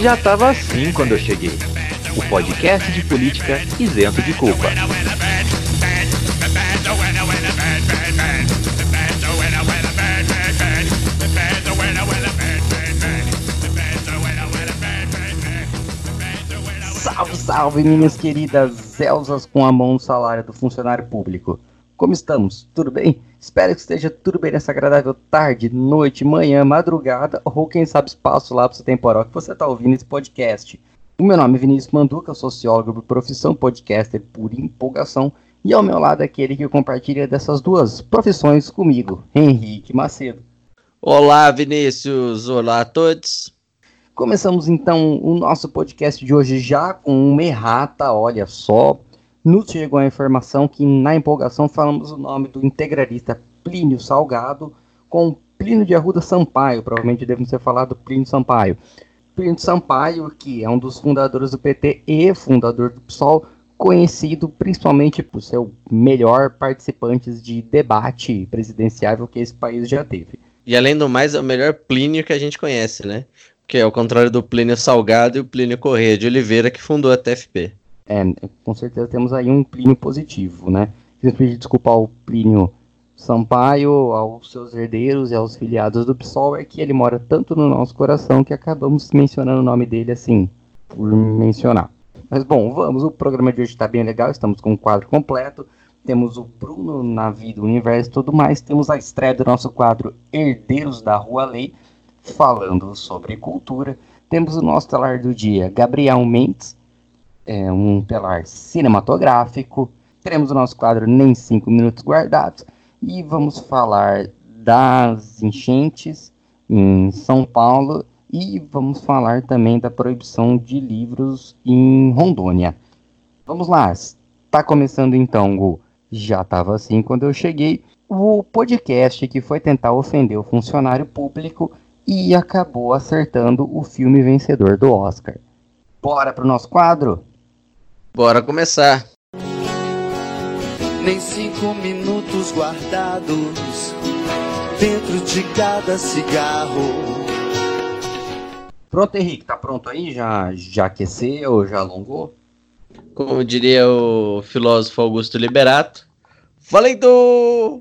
Já estava assim quando eu cheguei. O podcast de política isento de culpa. Salve, salve, minhas queridas Elzas com a mão no salário do funcionário público. Como estamos? Tudo bem? Espero que esteja tudo bem nessa agradável tarde, noite, manhã, madrugada ou quem sabe espaço lá para o temporal que você está ouvindo esse podcast. O meu nome é Vinícius Manduca, sociólogo por profissão, podcaster por empolgação e ao meu lado aquele que compartilha dessas duas profissões comigo, Henrique Macedo. Olá, Vinícius! Olá a todos! Começamos então o nosso podcast de hoje já com uma errata, olha só. Nos chegou a informação que na empolgação falamos o nome do integralista Plínio Salgado com Plínio de Arruda Sampaio, provavelmente devemos ter falado Plínio Sampaio. Plínio Sampaio, que é um dos fundadores do PT e fundador do PSOL, conhecido principalmente por ser o melhor participante de debate presidenciável que esse país já teve. E além do mais, é o melhor Plínio que a gente conhece, né? Porque é o contrário do Plínio Salgado e o Plínio Corrêa de Oliveira, que fundou a TFP. É, com certeza temos aí um Plínio positivo, né? Queria pedir desculpa ao Plínio Sampaio, aos seus herdeiros e aos filiados do PSOL, é que ele mora tanto no nosso coração que acabamos mencionando o nome dele assim, por mencionar. Mas bom, vamos, o programa de hoje está bem legal, estamos com um quadro completo, temos o Bruno Navido, o Universo e tudo mais, temos a estreia do nosso quadro Herdeiros da Rua Lei, falando sobre cultura, temos o nosso telar do dia, Gabriel Mendes, é um telar cinematográfico, teremos o nosso quadro Nem 5 Minutos Guardados, e vamos falar das enchentes em São Paulo, e vamos falar também da proibição de livros em Rondônia. Vamos lá, está começando então o Já Tava Assim Quando Eu Cheguei, o podcast que foi tentar ofender o funcionário público e acabou acertando o filme vencedor do Oscar. Bora pro nosso quadro? Bora começar. Nem 5 minutos guardados dentro de cada cigarro. Pronto, Henrique, tá pronto aí? Já aqueceu, já alongou? Como diria o filósofo Augusto Liberato, valendo!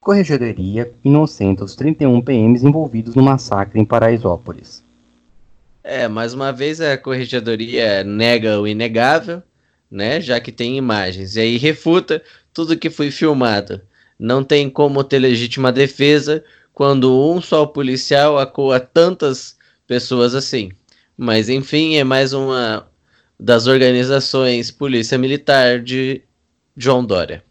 Corregedoria inocenta os 31 PMs envolvidos no massacre em Paraisópolis. É, mais uma vez a corregedoria nega o inegável, né, já que tem imagens, e aí refuta tudo que foi filmado. Não tem como ter legítima defesa quando um só policial acoa tantas pessoas assim. Mas enfim, é mais uma das organizações Polícia Militar de João Dória.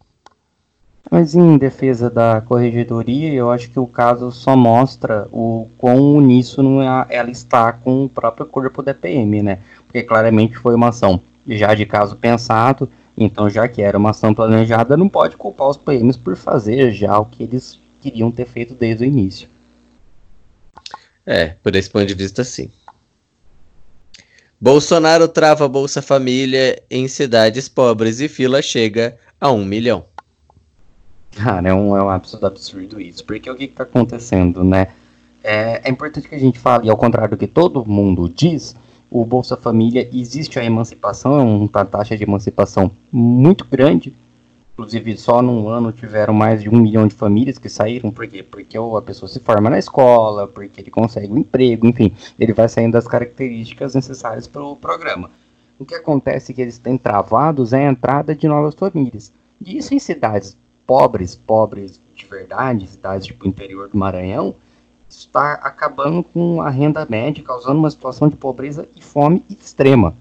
Mas em defesa da corregedoria, eu acho que o caso só mostra o quão uníssono ela está com o próprio corpo da PM, né? Porque claramente foi uma ação já de caso pensado, então já que era uma ação planejada, não pode culpar os PMs por fazer já o que eles queriam ter feito desde o início. É, por esse ponto de vista, sim. Bolsonaro trava Bolsa Família em cidades pobres e fila chega a 1 milhão. Cara, é um absurdo isso, porque o que está acontecendo, né? É importante que a gente fale, ao contrário do que todo mundo diz, o Bolsa Família, existe a emancipação, é uma taxa de emancipação muito grande, inclusive só num ano tiveram mais de 1 milhão de famílias que saíram, por quê? Porque a pessoa se forma na escola, porque ele consegue um emprego, enfim, ele vai saindo das características necessárias para o programa. O que acontece é que eles têm travados é a entrada de novas famílias, e isso em cidades pobres de verdade, cidades tipo interior do Maranhão, está acabando com a renda média, causando uma situação de pobreza e fome extrema.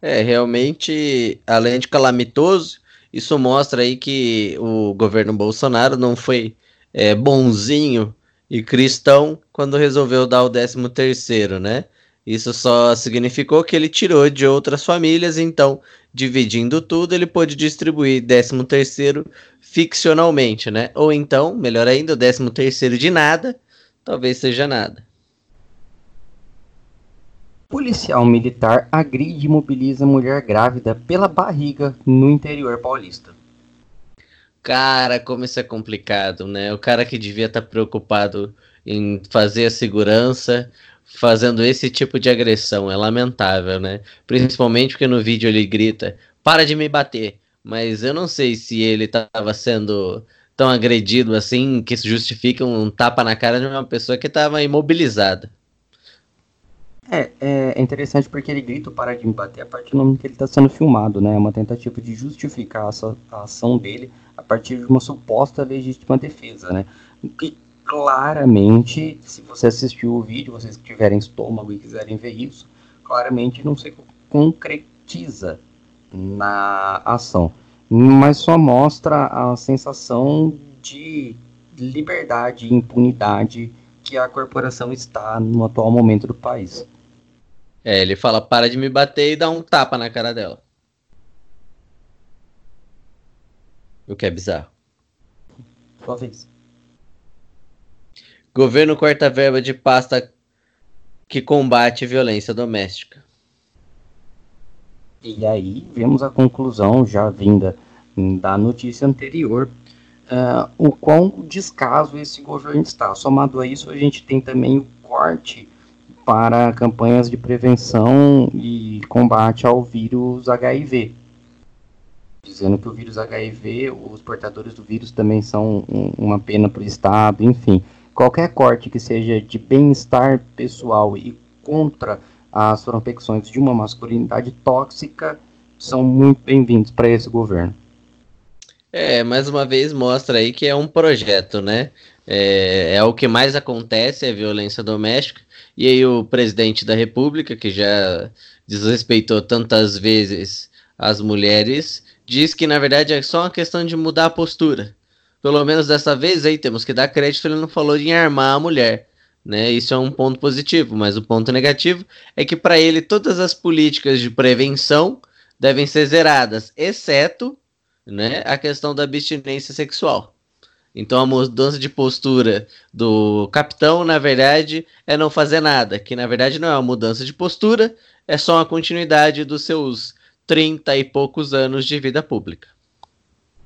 É, realmente, além de calamitoso, isso mostra aí que o governo Bolsonaro não foi bonzinho e cristão quando resolveu dar o 13º, né? Isso só significou que ele tirou de outras famílias, então, dividindo tudo, ele pôde distribuir 13º ficcionalmente, né? Ou então, melhor ainda, o 13º de nada, talvez seja nada. Policial militar agride e mobiliza mulher grávida pela barriga no interior paulista. Cara, como isso é complicado, né? O cara que devia estar preocupado em fazer a segurança, fazendo esse tipo de agressão, é lamentável, né? Principalmente porque no vídeo ele grita, para de me bater, mas eu não sei se ele estava sendo tão agredido assim, que isso justifica um tapa na cara de uma pessoa que estava imobilizada. É interessante porque ele grita para de me bater a partir do momento que ele está sendo filmado, né? É uma tentativa de justificar a ação dele a partir de uma suposta legítima defesa, né? E claramente, se você assistiu o vídeo, vocês que tiverem estômago e quiserem ver isso, claramente não se concretiza na ação, mas só mostra a sensação de liberdade e impunidade que a corporação está no atual momento do país. É, ele fala, para de me bater e dá um tapa na cara dela. O que é bizarro. Sua vez. Governo corta verba de pasta que combate violência doméstica. E aí vemos a conclusão já vinda da notícia anterior, o quão descaso esse governo está. Somado a isso, a gente tem também o corte para campanhas de prevenção e combate ao vírus HIV. Dizendo que o vírus HIV, os portadores do vírus também são uma pena para o Estado, enfim. Qualquer corte que seja de bem-estar pessoal e contra as prospecções de uma masculinidade tóxica são muito bem-vindos para esse governo. É, mais uma vez mostra aí que é um projeto, né? É o que mais acontece, é violência doméstica. E aí o presidente da República, que já desrespeitou tantas vezes as mulheres, diz que na verdade é só uma questão de mudar a postura. Pelo menos dessa vez aí temos que dar crédito, ele não falou em armar a mulher. Né, isso é um ponto positivo, mas o ponto negativo é que para ele todas as políticas de prevenção devem ser zeradas, exceto, né, a questão da abstinência sexual. Então a mudança de postura do capitão, na verdade, é não fazer nada, que na verdade não é uma mudança de postura, é só uma continuidade dos seus 30 e poucos anos de vida pública.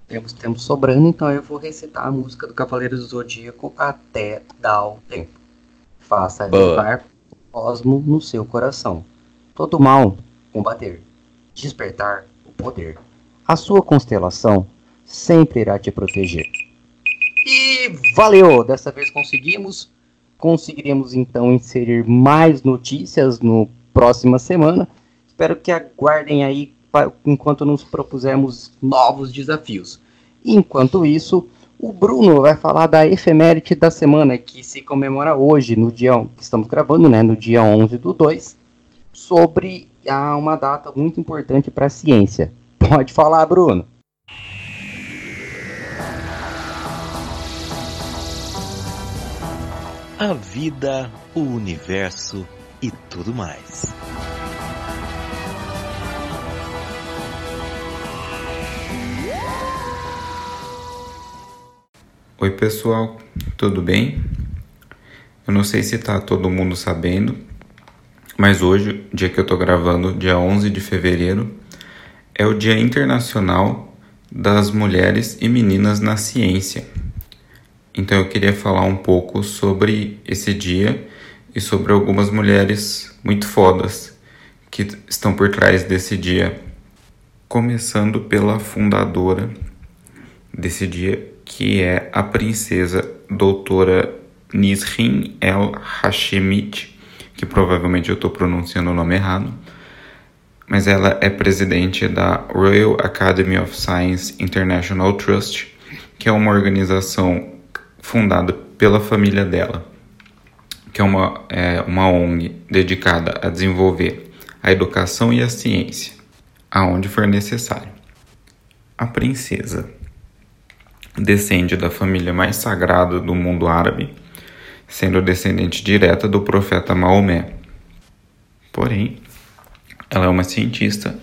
Temos tempo sobrando, então eu vou recitar a música do Cavaleiro do Zodíaco até dar o tempo. Faça levar o cosmo no seu coração. Todo mal, combater. Despertar o poder. A sua constelação sempre irá te proteger. E valeu! Dessa vez conseguimos. Conseguiremos, então, inserir mais notícias no próxima semana. Espero que aguardem aí enquanto nos propusermos novos desafios. Enquanto isso, o Bruno vai falar da efeméride da semana, que se comemora hoje, no dia que estamos gravando, né, no dia 11/2, sobre uma data muito importante para a ciência. Pode falar, Bruno. A vida, o universo e tudo mais. Oi pessoal, tudo bem? Eu não sei se tá todo mundo sabendo, mas hoje, dia que eu tô gravando, dia 11 de fevereiro, é o Dia Internacional das Mulheres e Meninas na Ciência. Então eu queria falar um pouco sobre esse dia e sobre algumas mulheres muito fodas que estão por trás desse dia. Começando pela fundadora desse dia, que é a princesa doutora Nisreen El-Hashemite, que provavelmente eu estou pronunciando o nome errado, mas ela é presidente da Royal Academy of Science International Trust, que é uma organização fundada pela família dela, que é uma ONG dedicada a desenvolver a educação e a ciência, aonde for necessário. A princesa descende da família mais sagrada do mundo árabe, sendo descendente direta do profeta Maomé. Porém, ela é uma cientista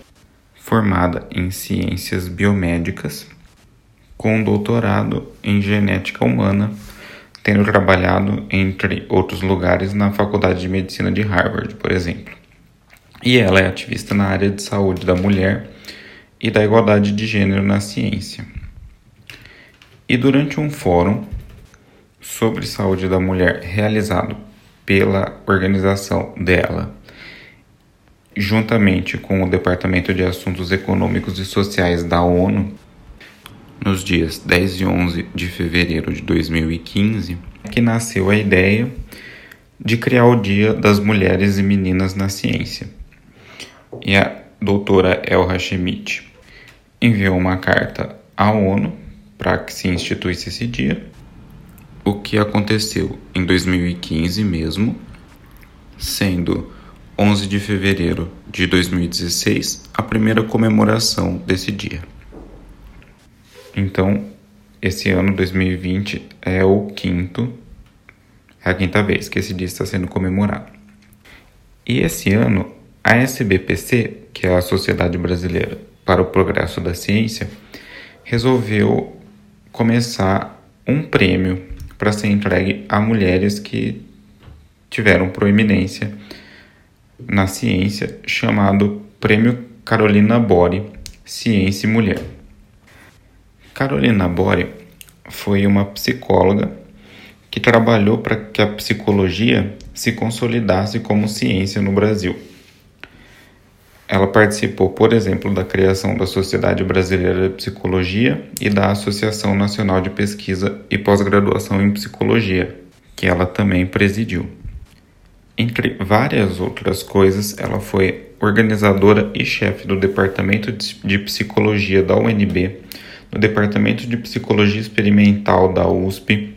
formada em ciências biomédicas, com um doutorado em genética humana, tendo trabalhado, entre outros lugares, na Faculdade de Medicina de Harvard, por exemplo. E ela é ativista na área de saúde da mulher e da igualdade de gênero na ciência. E durante um fórum sobre saúde da mulher realizado pela organização dela, juntamente com o Departamento de Assuntos Econômicos e Sociais da ONU, nos dias 10 e 11 de fevereiro de 2015, que nasceu a ideia de criar o Dia das Mulheres e Meninas na Ciência. E a doutora Elra Schmidt enviou uma carta à ONU para que se instituísse esse dia, o que aconteceu em 2015 mesmo, sendo 11 de fevereiro de 2016 a primeira comemoração desse dia. Então, esse ano, 2020, é a quinta vez que esse dia está sendo comemorado. E esse ano, a SBPC, que é a Sociedade Brasileira para o Progresso da Ciência, resolveu começar um prêmio para ser entregue a mulheres que tiveram proeminência na ciência, chamado Prêmio Carolina Bori, Ciência e Mulher. Carolina Bori foi uma psicóloga que trabalhou para que a psicologia se consolidasse como ciência no Brasil. Ela participou, por exemplo, da criação da Sociedade Brasileira de Psicologia e da Associação Nacional de Pesquisa e Pós-Graduação em Psicologia, que ela também presidiu. Entre várias outras coisas, ela foi organizadora e chefe do Departamento de Psicologia da UNB, do Departamento de Psicologia Experimental da USP,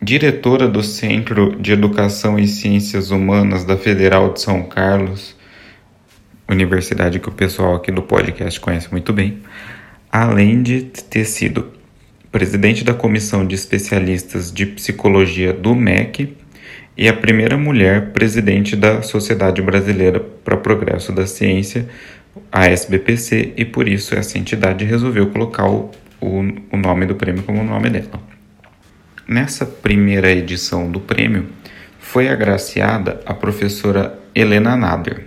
diretora do Centro de Educação e Ciências Humanas da Federal de São Carlos, universidade que o pessoal aqui do podcast conhece muito bem, além de ter sido presidente da Comissão de Especialistas de Psicologia do MEC e a primeira mulher presidente da Sociedade Brasileira para o Progresso da Ciência, a SBPC, e por isso essa entidade resolveu colocar o nome do prêmio como o nome dela. Nessa primeira edição do prêmio, foi agraciada a professora Helena Nader.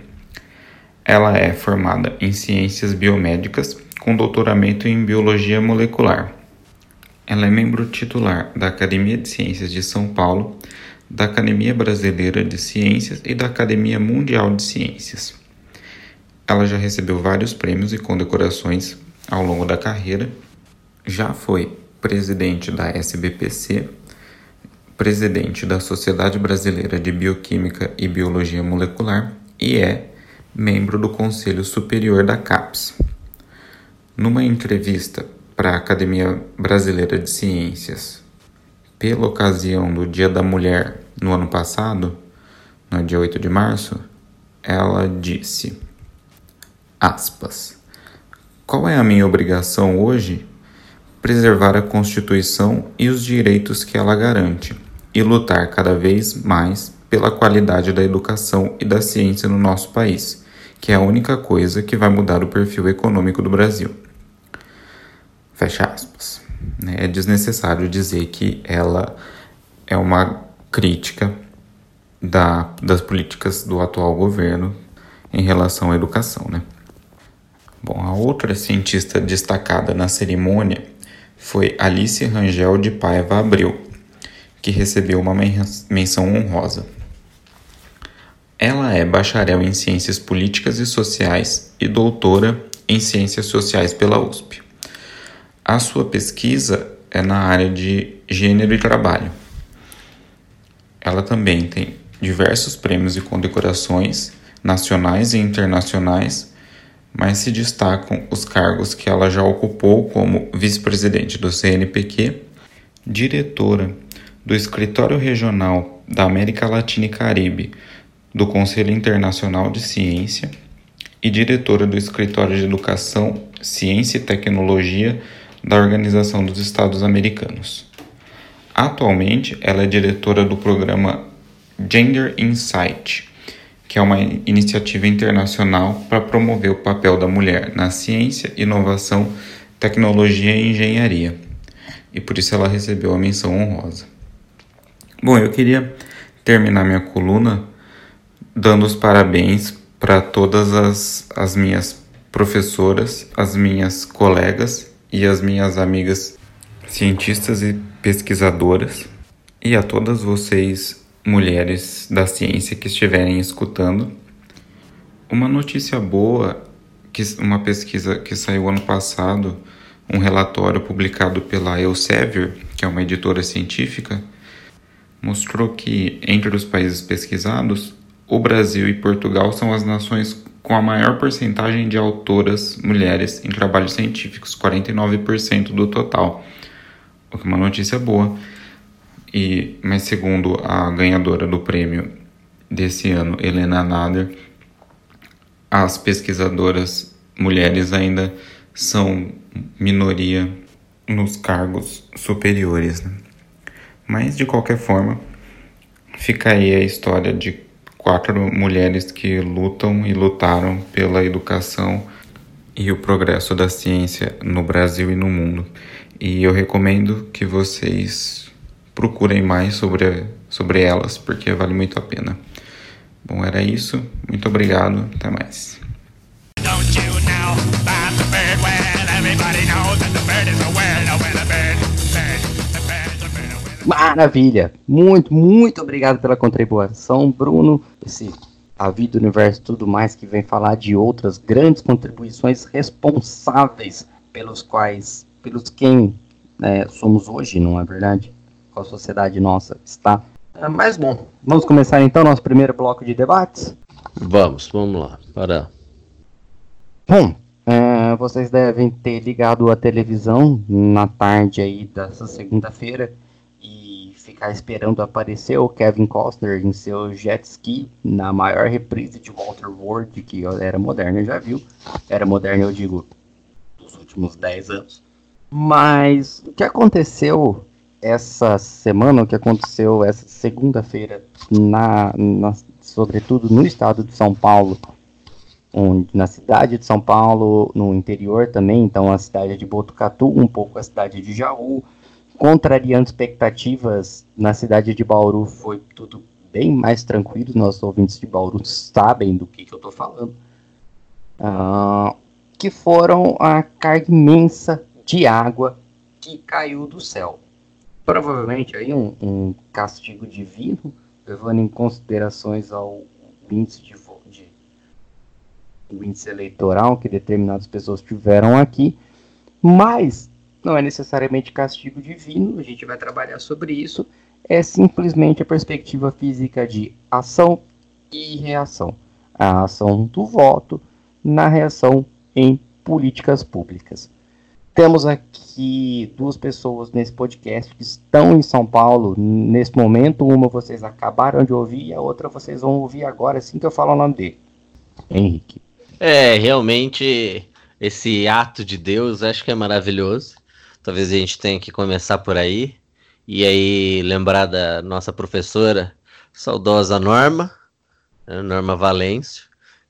Ela é formada em Ciências Biomédicas, com doutoramento em Biologia Molecular. Ela é membro titular da Academia de Ciências de São Paulo, da Academia Brasileira de Ciências e da Academia Mundial de Ciências. Ela já recebeu vários prêmios e condecorações ao longo da carreira. Já foi presidente da SBPC, presidente da Sociedade Brasileira de Bioquímica e Biologia Molecular e é membro do Conselho Superior da CAPES. Numa entrevista para a Academia Brasileira de Ciências, pela ocasião do Dia da Mulher no ano passado, no dia 8 de março, ela disse, aspas, "Qual é a minha obrigação hoje? Preservar a Constituição e os direitos que ela garante e lutar cada vez mais pela qualidade da educação e da ciência no nosso país, que é a única coisa que vai mudar o perfil econômico do Brasil." Fecha aspas. É desnecessário dizer que ela é uma crítica das políticas do atual governo em relação à educação, né? Bom, a outra cientista destacada na cerimônia foi Alice Rangel de Paiva Abreu, que recebeu uma menção honrosa. Ela é bacharel em Ciências Políticas e Sociais e doutora em Ciências Sociais pela USP. A sua pesquisa é na área de gênero e trabalho. Ela também tem diversos prêmios e condecorações nacionais e internacionais, mas se destacam os cargos que ela já ocupou como vice-presidente do CNPq, diretora do Escritório Regional da América Latina e Caribe do Conselho Internacional de Ciência e diretora do Escritório de Educação, Ciência e Tecnologia da Organização dos Estados Americanos. Atualmente, ela é diretora do programa Gender Insight, que é uma iniciativa internacional para promover o papel da mulher na ciência, inovação, tecnologia e engenharia. E por isso ela recebeu a menção honrosa. Bom, eu queria terminar minha coluna dando os parabéns para todas as minhas professoras, as minhas colegas e as minhas amigas cientistas e pesquisadoras, e a todas vocês, mulheres da ciência, que estiverem escutando. Uma notícia boa, que uma pesquisa que saiu ano passado, um relatório publicado pela Elsevier, que é uma editora científica, mostrou que, entre os países pesquisados, o Brasil e Portugal são as nações com a maior porcentagem de autoras mulheres em trabalhos científicos, 49% do total, o que é uma notícia boa. Mas segundo a ganhadora do prêmio desse ano, Helena Nader, as pesquisadoras mulheres ainda são minoria nos cargos superiores, né? Mas, de qualquer forma, fica aí a história de 4 mulheres que lutam e lutaram pela educação e o progresso da ciência no Brasil e no mundo. E eu recomendo que vocês procurem mais sobre elas, porque vale muito a pena. Bom, era isso. Muito obrigado. Até mais. Maravilha! Muito, muito obrigado pela contribuição, Bruno. Esse A Vida, o Universo e tudo mais, que vem falar de outras grandes contribuições responsáveis pelos quem somos hoje, não é verdade? Qual a sociedade nossa está. Mas bom, vamos começar então nosso primeiro bloco de debates? Vamos lá, para. Bom, vocês devem ter ligado a televisão na tarde aí dessa segunda-feira, ficar esperando aparecer o Kevin Costner em seu jet ski, na maior reprise de Water World que era moderna, já viu. Era moderna, eu digo, dos últimos 10 anos. Mas o que aconteceu essa semana, o que aconteceu essa segunda-feira, sobretudo no estado de São Paulo, na cidade de São Paulo, no interior também, então a cidade de Botucatu, um pouco a cidade de Jaú, contrariando expectativas, na cidade de Bauru foi tudo bem mais tranquilo. Nossos ouvintes de Bauru sabem do que eu estou falando. Que foram a carga imensa de água que caiu do céu. Provavelmente aí um castigo divino, levando em considerações ao índice o índice eleitoral que determinadas pessoas tiveram aqui. Mas não é necessariamente castigo divino, a gente vai trabalhar sobre isso. É simplesmente a perspectiva física de ação e reação. A ação do voto na reação em políticas públicas. Temos aqui 2 pessoas nesse podcast que estão em São Paulo nesse momento. Uma vocês acabaram de ouvir e a outra vocês vão ouvir agora, assim que eu falar o nome dele. Henrique. Realmente esse ato de Deus acho que é maravilhoso. Talvez a gente tenha que começar por aí, e aí lembrar da nossa professora, saudosa Norma Valêncio,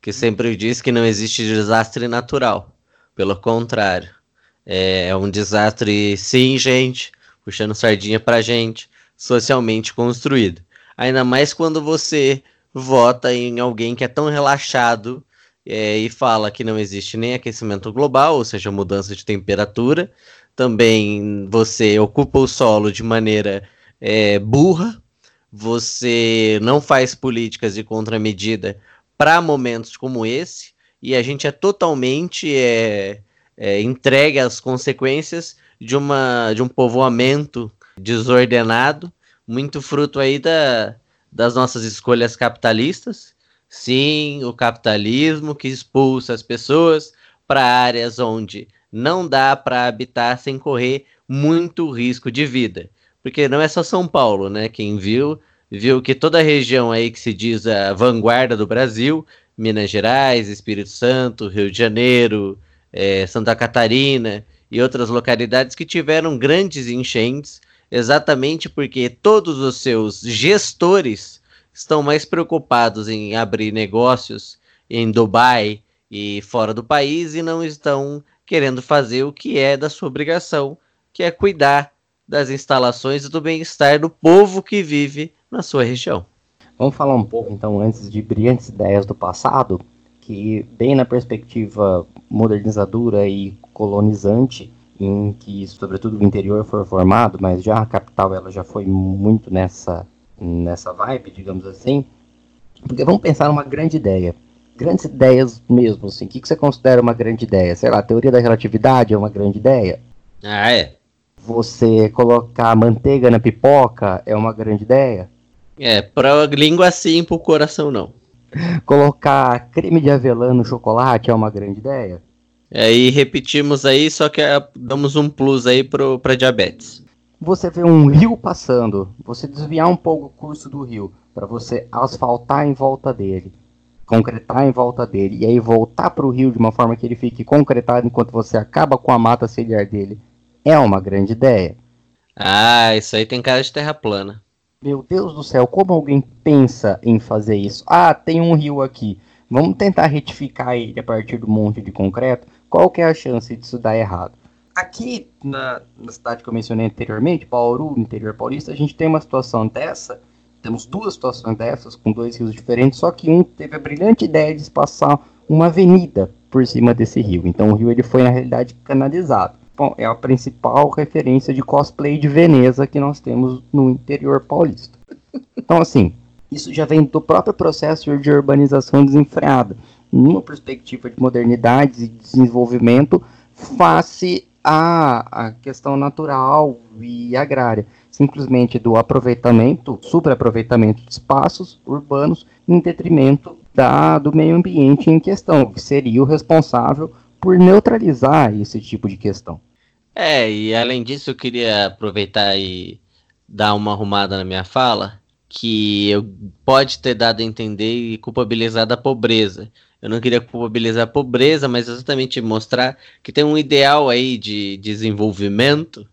que sempre diz que não existe desastre natural, pelo contrário, é um desastre, sim, gente, puxando sardinha pra gente, socialmente construído, ainda mais quando você vota em alguém que é tão relaxado, e fala que não existe nem aquecimento global, ou seja, mudança de temperatura. Também você ocupa o solo de maneira burra, você não faz políticas de contramedida para momentos como esse, e a gente é totalmente entregue às consequências de um povoamento desordenado, muito fruto aí das nossas escolhas capitalistas. Sim, o capitalismo que expulsa as pessoas para áreas onde não dá para habitar sem correr muito risco de vida. Porque não é só São Paulo, né? Quem viu que toda a região aí que se diz a vanguarda do Brasil, Minas Gerais, Espírito Santo, Rio de Janeiro, Santa Catarina e outras localidades que tiveram grandes enchentes, exatamente porque todos os seus gestores estão mais preocupados em abrir negócios em Dubai e fora do país e não estão querendo fazer o que é da sua obrigação, que é cuidar das instalações e do bem-estar do povo que vive na sua região. Vamos falar um pouco, então, antes de brilhantes ideias do passado, que bem na perspectiva modernizadora e colonizante, em que, sobretudo, o interior foi formado, mas já a capital ela já foi muito nessa vibe, digamos assim, porque vamos pensar numa grande ideia. Grandes ideias mesmo, assim. O que você considera uma grande ideia? Sei lá, a teoria da relatividade é uma grande ideia? Ah, é. Você colocar manteiga na pipoca é uma grande ideia? É, pra língua sim, pro coração não. Colocar creme de avelã no chocolate é uma grande ideia? É, e repetimos aí, só que damos um plus aí pra diabetes. Você vê um rio passando, você desviar um pouco o curso do rio, pra você asfaltar em volta dele, concretar em volta dele, e aí voltar pro rio de uma forma que ele fique concretado enquanto você acaba com a mata ciliar dele, é uma grande ideia. Ah, isso aí tem cara de terra plana. Meu Deus do céu, como alguém pensa em fazer isso? Ah, tem um rio aqui, vamos tentar retificar ele a partir do monte de concreto. Qual que é a chance disso dar errado? Aqui na cidade que eu mencionei anteriormente, Bauru, no interior paulista, a gente tem uma situação dessa. Temos duas situações dessas com dois rios diferentes, só que um teve a brilhante ideia de passar uma avenida por cima desse rio. Então o rio ele foi na realidade canalizado. Bom, é a principal referência de cosplay de Veneza que nós temos no interior paulista. Então, assim, isso já vem do próprio processo de urbanização desenfreada, numa perspectiva de modernidade e desenvolvimento face à questão natural e agrária, simplesmente do aproveitamento, superaproveitamento de espaços urbanos em detrimento do meio ambiente em questão, que seria o responsável por neutralizar esse tipo de questão. É, e além disso eu queria aproveitar e dar uma arrumada na minha fala, que eu pode ter dado a entender e culpabilizado a pobreza. Eu não queria culpabilizar a pobreza, mas exatamente mostrar que tem um ideal aí de desenvolvimento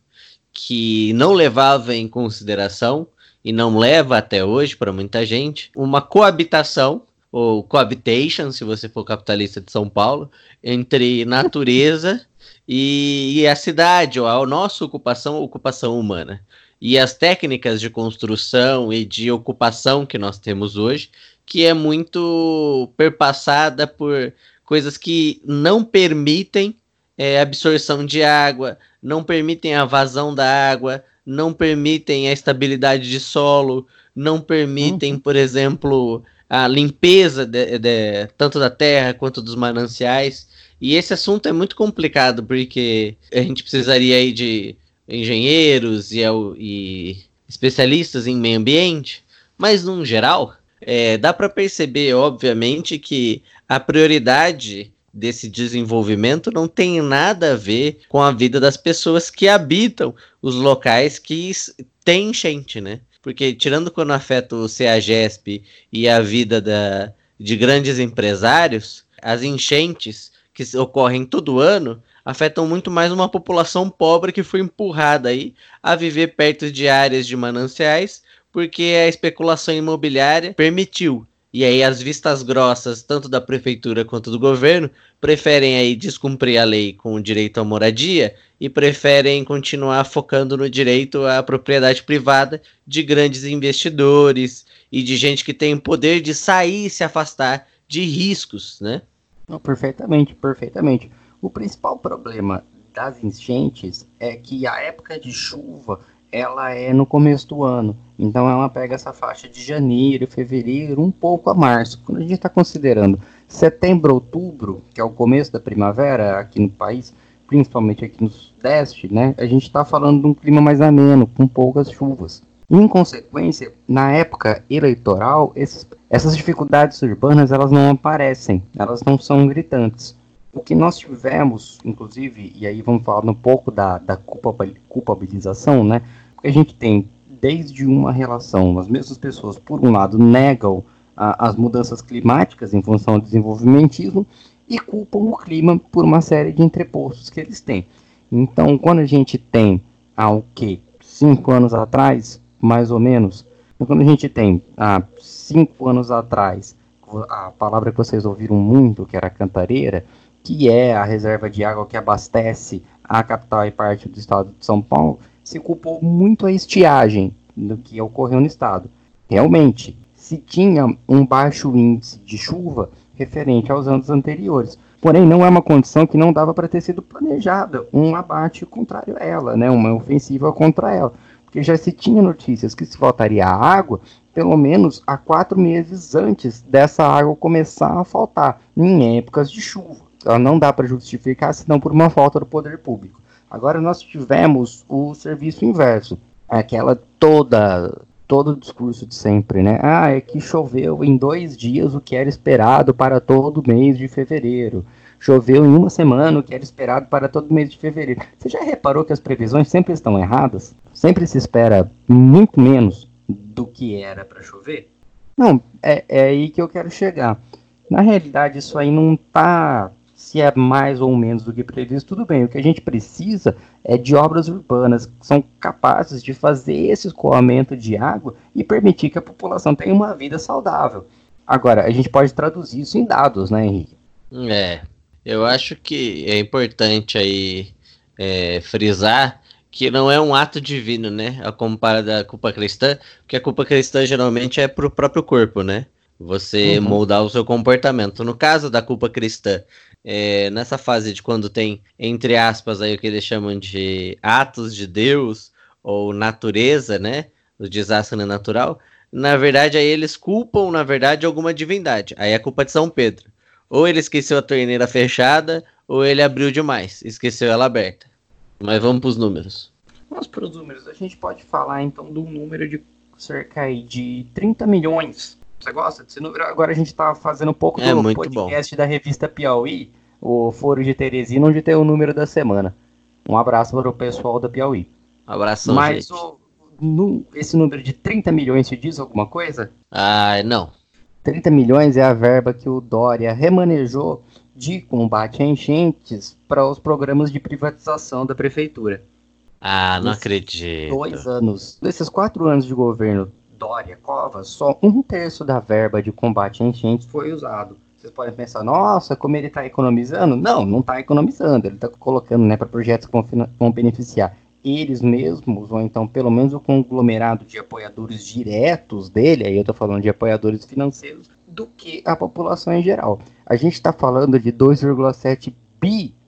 que não levava em consideração, e não leva até hoje para muita gente, uma coabitação, ou cohabitation, se você for capitalista de São Paulo, entre natureza e a cidade, ou a nossa ocupação humana. E as técnicas de construção e de ocupação que nós temos hoje, que é muito perpassada por coisas que não permitem absorção de água, não permitem a vazão da água, não permitem a estabilidade de solo, não permitem, por exemplo, a limpeza tanto da terra quanto dos mananciais. E esse assunto é muito complicado, porque a gente precisaria aí de engenheiros e especialistas em meio ambiente, mas, no geral, dá para perceber, obviamente, que a prioridade desse desenvolvimento não tem nada a ver com a vida das pessoas que habitam os locais que tem enchente, né? Porque, tirando quando afeta o CEAGESP e a vida de grandes empresários, as enchentes que ocorrem todo ano afetam muito mais uma população pobre que foi empurrada aí a viver perto de áreas de mananciais, porque a especulação imobiliária permitiu. E aí as vistas grossas, tanto da prefeitura quanto do governo, preferem aí descumprir a lei com o direito à moradia e preferem continuar focando no direito à propriedade privada de grandes investidores e de gente que tem o poder de sair e se afastar de riscos, né? Não, perfeitamente, perfeitamente. O principal problema das enchentes é que a época de chuva ela é no começo do ano, então ela pega essa faixa de janeiro, fevereiro, um pouco a março. Quando a gente está considerando setembro, outubro, que é o começo da primavera aqui no país, principalmente aqui no sudeste, né, a gente está falando de um clima mais ameno, com poucas chuvas. Em consequência, na época eleitoral, essas dificuldades urbanas elas não aparecem, elas não são gritantes. O que nós tivemos, inclusive, e aí vamos falar um pouco da culpabilização, né? Porque a gente tem desde uma relação, as mesmas pessoas, por um lado, negam as mudanças climáticas em função ao desenvolvimentismo e culpam o clima por uma série de entrepostos que eles têm. Então, quando a gente tem, o quê? 5 anos atrás, mais ou menos, quando a gente tem, 5 anos atrás, a palavra que vocês ouviram muito, que era cantareira, que é a reserva de água que abastece a capital e parte do estado de São Paulo, se culpou muito a estiagem do que ocorreu no estado. Realmente, se tinha um baixo índice de chuva referente aos anos anteriores, Porém, não é uma condição que não dava para ter sido planejada, um abate contrário a ela, né? Uma ofensiva contra ela. Porque já se tinha notícias que se faltaria água, pelo menos há 4 meses antes dessa água começar a faltar, em épocas de chuva. Ela não dá para justificar, senão por uma falta do poder público. Agora nós tivemos o serviço inverso, aquela todo o discurso de sempre, né? Ah, é que choveu em 2 dias o que era esperado para todo mês de fevereiro. Choveu em 1 semana o que era esperado para todo mês de fevereiro. Você já reparou que as previsões sempre estão erradas? Sempre se espera muito menos do que era para chover? Não, é aí que eu quero chegar. Na realidade, isso aí não está... Se é mais ou menos do que previsto, tudo bem. O que a gente precisa é de obras urbanas que são capazes de fazer esse escoamento de água e permitir que a população tenha uma vida saudável. Agora, a gente pode traduzir isso em dados, né, Henrique? Eu acho que é importante aí frisar que não é um ato divino, né? A comparada à culpa cristã, porque a culpa cristã geralmente é para o próprio corpo, né? Você moldar o seu comportamento. No caso da culpa cristã, nessa fase de quando tem, entre aspas, aí, o que eles chamam de atos de Deus ou natureza, né? O desastre natural, na verdade, aí eles culpam, na verdade, alguma divindade. Aí é a culpa de São Pedro. Ou ele esqueceu a torneira fechada, ou ele abriu demais, esqueceu ela aberta. Mas vamos para os números. Mas para os números, a gente pode falar, então, de um número de cerca aí de 30 milhões... Você gosta desse número? Agora a gente tá fazendo um pouco do podcast bom. Da revista Piauí, o Foro de Teresina, onde tem o número da semana. Um abraço para o pessoal da Piauí. Um abração, gente. Mas esse número de 30 milhões te diz alguma coisa? Ah, não. 30 milhões é a verba que o Dória remanejou de combate a enchentes para os programas de privatização da prefeitura. Ah, não acredito. 2 anos. Desses 4 anos de governo Dória, Covas, só 1/3 da verba de combate a enchentes foi usado. Vocês podem pensar, nossa, como ele está economizando? Não, não está economizando, ele está colocando, né, para projetos que vão beneficiar eles mesmos, ou então pelo menos o conglomerado de apoiadores diretos dele, aí eu estou falando de apoiadores financeiros, do que a população em geral. A gente está falando de 2,7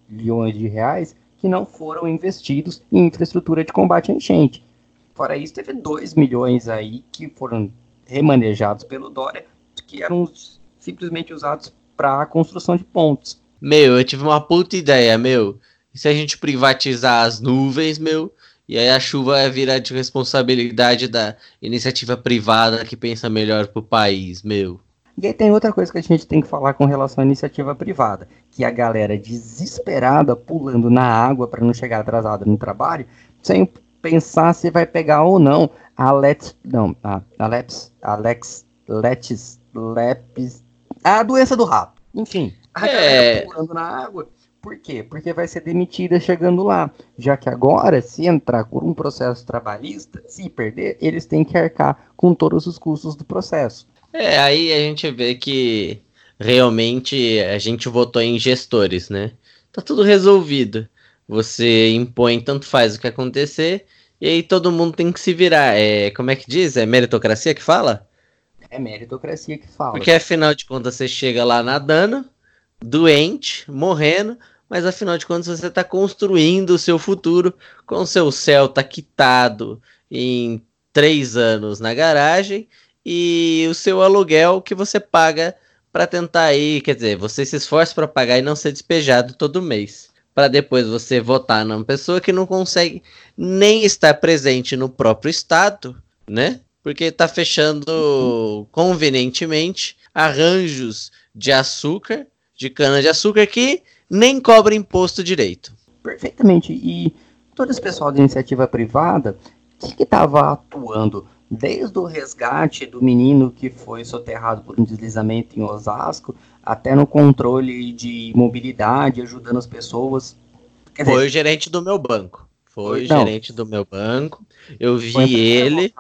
bilhões de reais que não foram investidos em infraestrutura de combate a enchente. Fora isso, teve 2 milhões aí que foram remanejados pelo Dória, que eram simplesmente usados para a construção de pontes. Eu tive uma puta ideia, E se a gente privatizar as nuvens, e aí a chuva vai virar de responsabilidade da iniciativa privada que pensa melhor pro país, E aí tem outra coisa que a gente tem que falar com relação à iniciativa privada, que a galera desesperada pulando na água para não chegar atrasada no trabalho, sem pensar se vai pegar ou não a doença do rato. Enfim, a galera pulando na água. Por quê? Porque vai ser demitida chegando lá, já que agora, se entrar por um processo trabalhista, se perder, eles têm que arcar com todos os custos do processo. Aí a gente vê que realmente a gente votou em gestores, né? Tá tudo resolvido. Você impõe, tanto faz o que acontecer, e aí todo mundo tem que se virar. Como é que diz? É meritocracia que fala? É meritocracia que fala. Porque afinal de contas você chega lá nadando, doente, morrendo, mas afinal de contas você está construindo o seu futuro com o seu Celta quitado em 3 anos na garagem e o seu aluguel que você paga para tentar aí, quer dizer, você se esforça para pagar e não ser despejado todo mês. Para depois você votar numa pessoa que não consegue nem estar presente no próprio estado, né? Porque está fechando convenientemente arranjos de açúcar, de cana-de-açúcar, que nem cobra imposto direito. Perfeitamente. E todo esse pessoal de iniciativa privada, que estava atuando desde o resgate do menino que foi soterrado por um deslizamento em Osasco, até no controle de mobilidade, ajudando as pessoas. Foi o gerente do meu banco. Eu vi ele.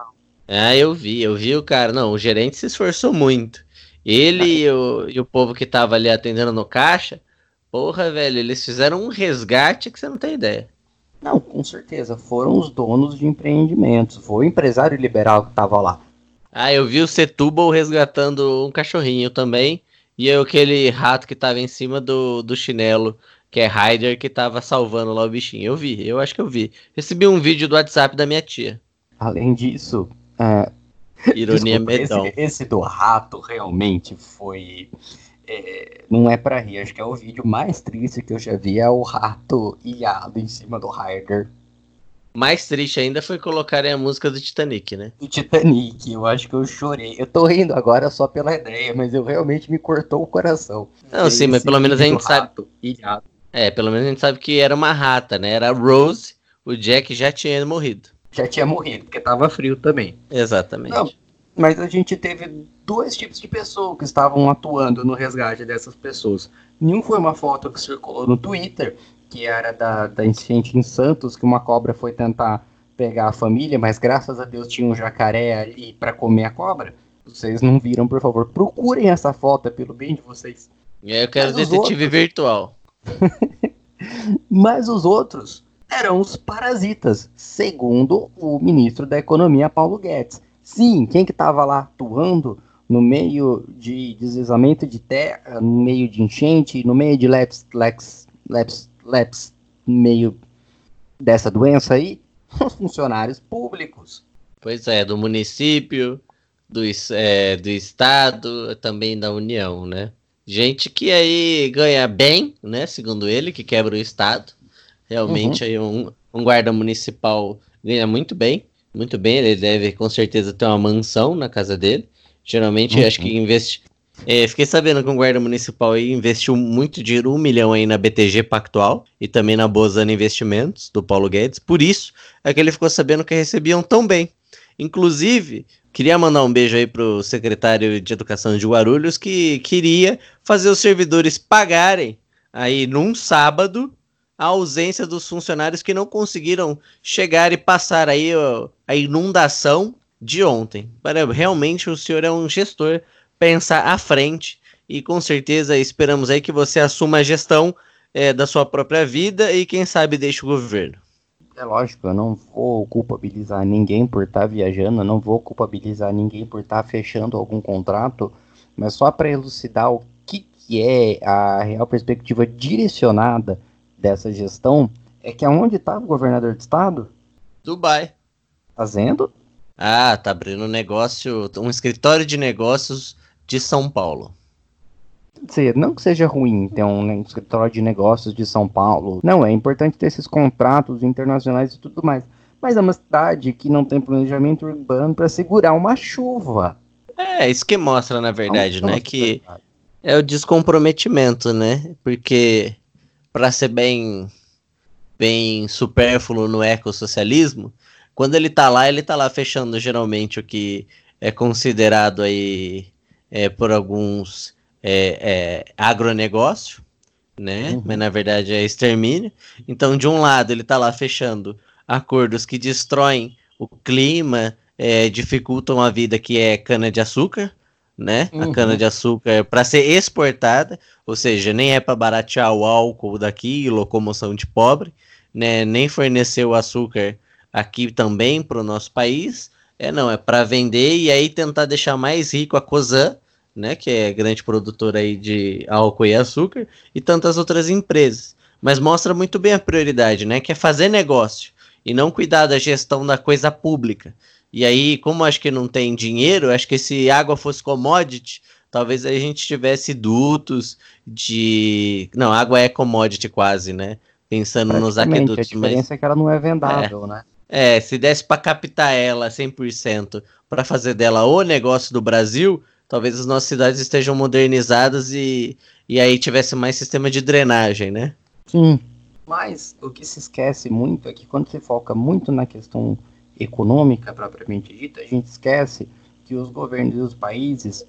Eu vi o cara. Não, o gerente se esforçou muito. Ele e o povo que tava ali atendendo no caixa, eles fizeram um resgate que você não tem ideia. Não, com certeza. Foram os donos de empreendimentos. Foi o empresário liberal que tava lá. Eu vi o Setúbal resgatando um cachorrinho também. E aí aquele rato que tava em cima do chinelo, que é Ryder, que tava salvando lá o bichinho. Eu vi, eu acho que eu vi. Recebi um vídeo do WhatsApp da minha tia. Além disso... Ironia medão. Esse do rato realmente foi... não é pra rir, acho que é o vídeo mais triste que eu já vi, é o rato ilhado em cima do Ryder. Mais triste ainda foi colocarem a música do Titanic, né? Do Titanic, eu acho que eu chorei. Eu tô rindo agora só pela ideia, mas eu realmente me cortou o coração. Não, sim, mas pelo menos a gente sabe... Ilhado. É, pelo menos a gente sabe que era uma rata, né? Era a Rose, o Jack já tinha morrido. Já tinha morrido, porque tava frio também. Exatamente. Não, mas a gente teve dois tipos de pessoas que estavam atuando no resgate dessas pessoas. Nenhum foi uma foto que circulou no Twitter, que era da incidente em Santos, que uma cobra foi tentar pegar a família, mas graças a Deus tinha um jacaré ali para comer a cobra. Vocês não viram, por favor, procurem essa foto pelo bem de vocês. E aí eu quero detetive virtual. Mas os outros... eram os parasitas, segundo o ministro da Economia, Paulo Guedes. Sim, quem que estava lá atuando no meio de deslizamento de terra, no meio de enchente, no meio de lapsos, no meio dessa doença aí? Os funcionários públicos. Pois é, do município, do estado, também da União, né? Gente que aí ganha bem, né, segundo ele, que quebra o estado. Realmente, aí um guarda municipal ganha muito bem, ele deve com certeza ter uma mansão na casa dele, geralmente acho que investe... fiquei sabendo que um guarda municipal aí investiu muito dinheiro, 1 milhão aí na BTG Pactual e também na Bozano Investimentos, do Paulo Guedes, por isso é que ele ficou sabendo que recebiam tão bem. Inclusive, queria mandar um beijo aí pro secretário de Educação de Guarulhos, que queria fazer os servidores pagarem aí num sábado a ausência dos funcionários que não conseguiram chegar e passar aí a inundação de ontem. Realmente o senhor é um gestor, pensa à frente e com certeza esperamos aí que você assuma a gestão da sua própria vida e quem sabe deixe o governo. É lógico, eu não vou culpabilizar ninguém por estar viajando, eu não vou culpabilizar ninguém por estar fechando algum contrato, mas só para elucidar o que é a real perspectiva direcionada dessa gestão, é que aonde estava o governador do estado? Dubai. Fazendo? Ah, tá abrindo um negócio, um escritório de negócios de São Paulo. Não que seja ruim ter um escritório de negócios de São Paulo, não, é importante ter esses contratos internacionais e tudo mais, mas é uma cidade que não tem planejamento urbano para segurar uma chuva. É, isso que mostra, na verdade, né, que é o descomprometimento, né, porque... para ser bem supérfluo no ecossocialismo, quando ele tá lá fechando geralmente o que é considerado aí por alguns agronegócio, né? Mas na verdade é extermínio. Então, de um lado, ele tá lá fechando acordos que destroem o clima, dificultam a vida, que é cana-de-açúcar, né? A cana-de-açúcar para ser exportada, ou seja, nem é para baratear o álcool daqui e locomoção de pobre, né? Nem fornecer o açúcar aqui também para o nosso país, não, é para vender e aí tentar deixar mais rico a Cosan, né? Que é grande produtora aí de álcool e açúcar, e tantas outras empresas. Mas mostra muito bem a prioridade, né? Que é fazer negócio e não cuidar da gestão da coisa pública. E aí, como acho que não tem dinheiro, acho que se água fosse commodity, talvez a gente tivesse dutos de... Não, água é commodity quase, né? Pensando nos aquedutos. A diferença é que ela não é vendável, né? É, se desse para captar ela 100%, para fazer dela o negócio do Brasil, talvez as nossas cidades estejam modernizadas e aí tivesse mais sistema de drenagem, né? Sim, mas o que se esquece muito é que quando se foca muito na questão... econômica propriamente dita, a gente esquece que os governos dos países,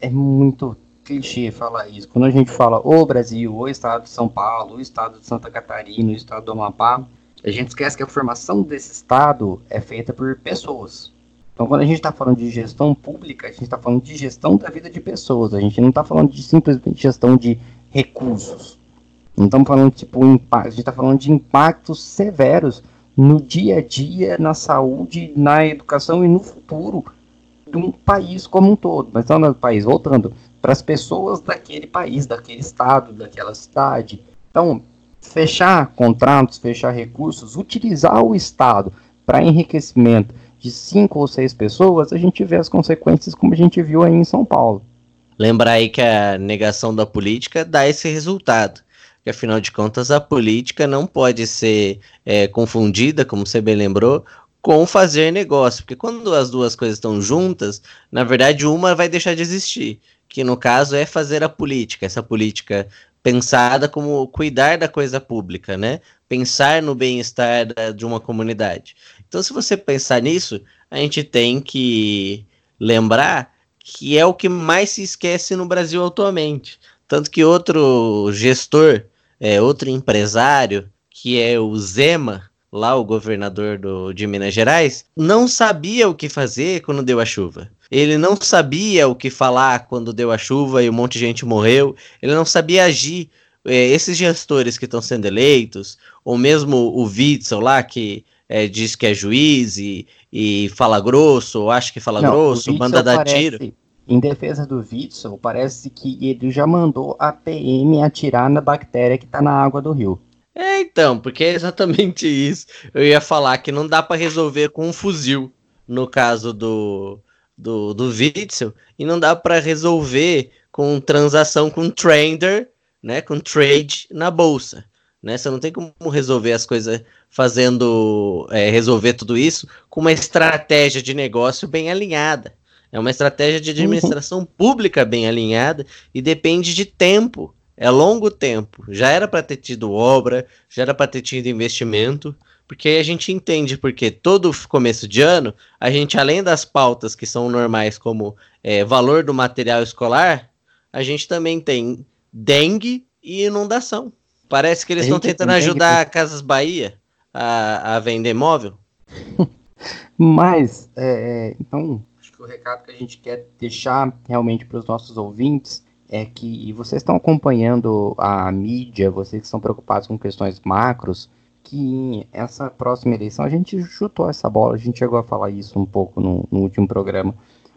é muito clichê falar isso, quando a gente fala o Brasil, o estado de São Paulo, o estado de Santa Catarina, o estado do Amapá, a gente esquece que a formação desse estado é feita por pessoas. Então quando a gente está falando de gestão pública, a gente está falando de gestão da vida de pessoas, a gente não está falando de simplesmente gestão de recursos, não estamos falando tipo impacto, a gente está falando de impactos severos no dia a dia, na saúde, na educação e no futuro de um país como um todo. Mas não no país, voltando, para as pessoas daquele país, daquele estado, daquela cidade. Então, fechar contratos, fechar recursos, utilizar o Estado para enriquecimento de 5 ou 6 pessoas, a gente vê as consequências como a gente viu aí em São Paulo. Lembrar aí que a negação da política dá esse resultado, que afinal de contas a política não pode ser confundida, como você bem lembrou, com fazer negócio, porque quando as duas coisas estão juntas, na verdade uma vai deixar de existir, que no caso é fazer a política, essa política pensada como cuidar da coisa pública, né? Pensar no bem-estar de uma comunidade. Então, se você pensar nisso, a gente tem que lembrar que é o que mais se esquece no Brasil atualmente. Tanto que outro gestor, outro empresário, que é o Zema, lá o governador de Minas Gerais, não sabia o que fazer quando deu a chuva. Ele não sabia o que falar quando deu a chuva e um monte de gente morreu. Ele não sabia agir. Esses gestores que estão sendo eleitos, ou mesmo o Witzel lá, que diz que é juiz e fala grosso, ou acha que fala grosso, manda dar tiro. Em defesa do Witzel, parece que ele já mandou a PM atirar na bactéria que está na água do rio. Então, porque é exatamente isso. Eu ia falar que não dá para resolver com um fuzil, no caso do Witzel, e não dá para resolver com transação com trader, né, com trade na bolsa, né? Você não tem como resolver as coisas fazendo resolver tudo isso com uma estratégia de negócio bem alinhada. É uma estratégia de administração pública bem alinhada e depende de tempo. É longo tempo. Já era para ter tido obra, já era para ter tido investimento, porque a gente entende, porque todo começo de ano, a gente, além das pautas que são normais, como valor do material escolar, a gente também tem dengue e inundação. Parece que eles estão tentando ajudar a Casas Bahia a vender móvel. Mas, então, acho que o recado que a gente quer deixar realmente para os nossos ouvintes é que vocês estão acompanhando a mídia, vocês que estão preocupados com questões macros, que essa próxima eleição, a gente chutou essa bola, a gente chegou a falar isso um pouco no último programa,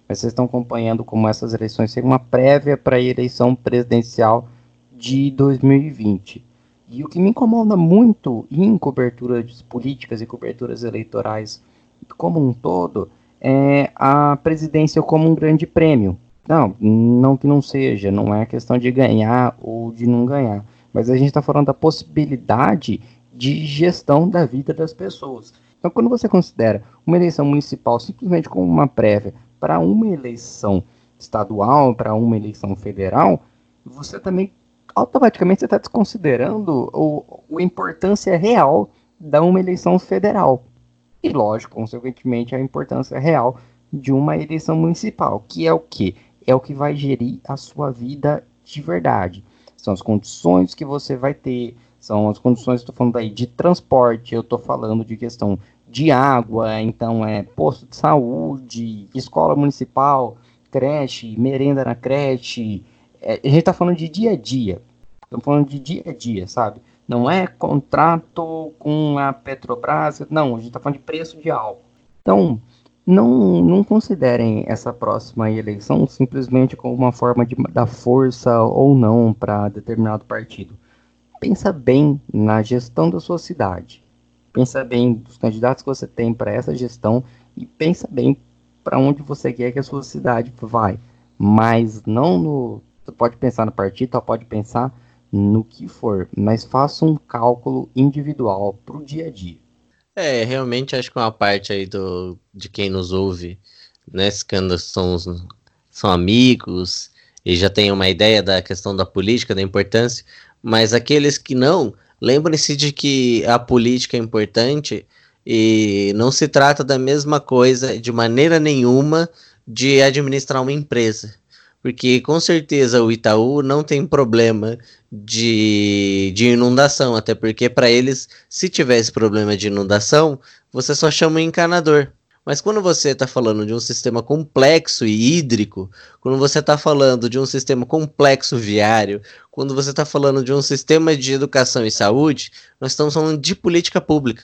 mas vocês estão acompanhando como essas eleições serão uma prévia para a eleição presidencial de 2020. E o que me incomoda muito em coberturas políticas e coberturas eleitorais como um todo, é a presidência como um grande prêmio. Não que não seja, não é questão de ganhar ou de não ganhar, mas a gente está falando da possibilidade de gestão da vida das pessoas. Então, quando você considera uma eleição municipal simplesmente como uma prévia para uma eleição estadual, para uma eleição federal, você também, automaticamente, você está desconsiderando a importância real da uma eleição federal. E, lógico, consequentemente, a importância real de uma eleição municipal, que é o quê? É o que vai gerir a sua vida de verdade. São as condições que você vai ter, são as condições, estou falando aí de transporte, eu estou falando de questão de água, então é posto de saúde, escola municipal, creche, merenda na creche, a gente está falando de dia a dia, sabe? Não é contrato com a Petrobras, não, a gente está falando de preço de álcool. Então, Não considerem essa próxima eleição simplesmente como uma forma da força ou não para determinado partido. Pensa bem na gestão da sua cidade. Pensa bem nos candidatos que você tem para essa gestão e pensa bem para onde você quer que a sua cidade vai. Mas não no... Você pode pensar no partido, pode pensar no que for, mas faça um cálculo individual para o dia a dia. Realmente acho que uma parte aí de quem nos ouve, né, quando são amigos e já tem uma ideia da questão da política, da importância, mas aqueles que não, lembrem-se de que a política é importante e não se trata da mesma coisa, de maneira nenhuma, de administrar uma empresa. Porque com certeza o Itaú não tem problema de inundação, até porque para eles, se tivesse problema de inundação, você só chama um encanador. Mas quando você está falando de um sistema complexo e hídrico, quando você está falando de um sistema complexo viário, quando você está falando de um sistema de educação e saúde, nós estamos falando de política pública.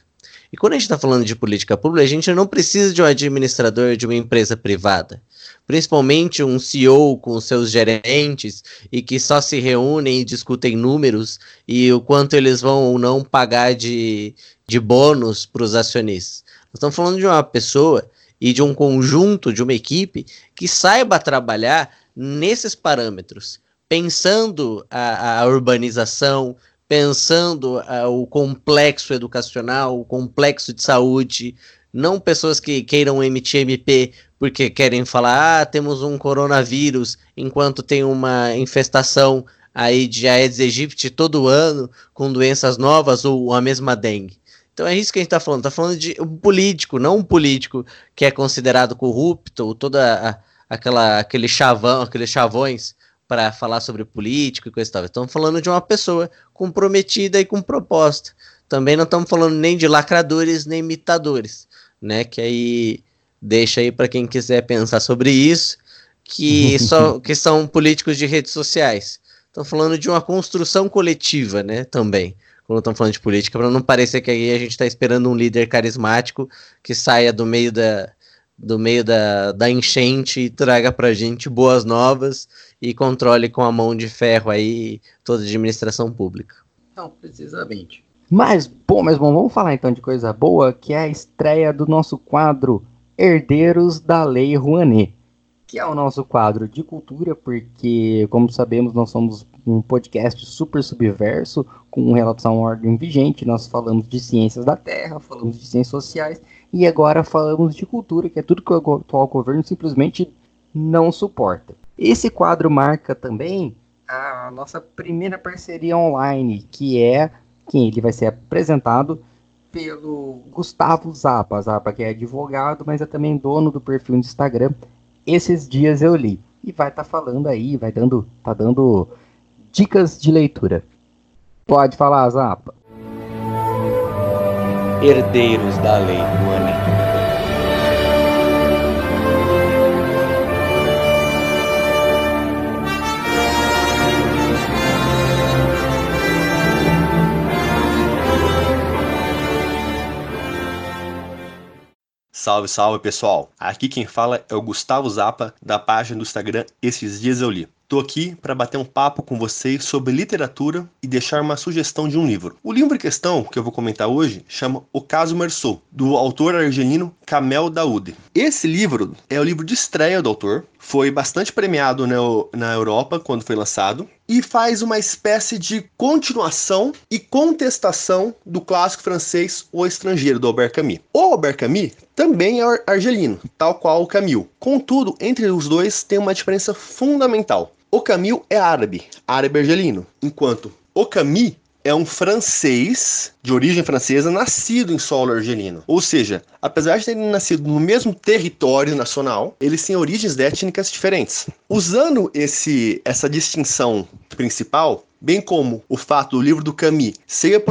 E quando a gente está falando de política pública, a gente não precisa de um administrador de uma empresa privada. Principalmente um CEO com seus gerentes e que só se reúnem e discutem números e o quanto eles vão ou não pagar de bônus para os acionistas. Nós estamos falando de uma pessoa e de um conjunto, de uma equipe que saiba trabalhar nesses parâmetros, pensando a urbanização, pensando o complexo educacional, o complexo de saúde, não pessoas que queiram emitir MP porque querem falar, temos um coronavírus, enquanto tem uma infestação aí de Aedes aegypti todo ano, com doenças novas ou a mesma dengue. Então é isso que a gente está falando de um político, não um político que é considerado corrupto, ou toda aqueles chavões para falar sobre político e coisa e tal. Estamos falando de uma pessoa comprometida e com proposta. Também não estamos falando nem de lacradores, nem imitadores, né? Que aí deixa aí para quem quiser pensar sobre isso, que são políticos de redes sociais. Estamos falando de uma construção coletiva, né? Também, quando estamos falando de política, para não parecer que aí a gente está esperando um líder carismático que saia do meio da enchente e traga para a gente boas novas e controle com a mão de ferro aí toda a administração pública. Não, precisamente. Mas bom, vamos falar então de coisa boa, que é a estreia do nosso quadro Herdeiros da Lei Rouanet, que é o nosso quadro de cultura, porque, como sabemos, nós somos um podcast super subverso, com relação à ordem vigente. Nós falamos de ciências da terra, falamos de ciências sociais, e agora falamos de cultura, que é tudo que o atual governo simplesmente não suporta. Esse quadro marca também a nossa primeira parceria online, que ele vai ser apresentado pelo Gustavo Zappa, que é advogado, mas é também dono do perfil no Instagram. Esses dias eu li. E vai estar falando aí, tá dando dicas de leitura. Pode falar, Zappa. Herdeiros da Lei Rouanet. Salve, salve pessoal! Aqui quem fala é o Gustavo Zappa, da página do Instagram Esses Dias Eu Li. Tô aqui para bater um papo com vocês sobre literatura e deixar uma sugestão de um livro. O livro em questão que eu vou comentar hoje chama O Caso Meursault, do autor argelino Kamel Daoud. Esse livro é o livro de estreia do autor, foi bastante premiado na Europa quando foi lançado, e faz uma espécie de continuação e contestação do clássico francês O Estrangeiro, do Albert Camus. O Albert Camus também é argelino, tal qual o Camus. Contudo, entre os dois tem uma diferença fundamental. O Camus é árabe-argelino, enquanto o Camus é um francês, de origem francesa, nascido em solo argelino. Ou seja, apesar de terem nascido no mesmo território nacional, eles têm origens étnicas diferentes. Usando essa distinção principal, bem como o fato do livro do Camus ser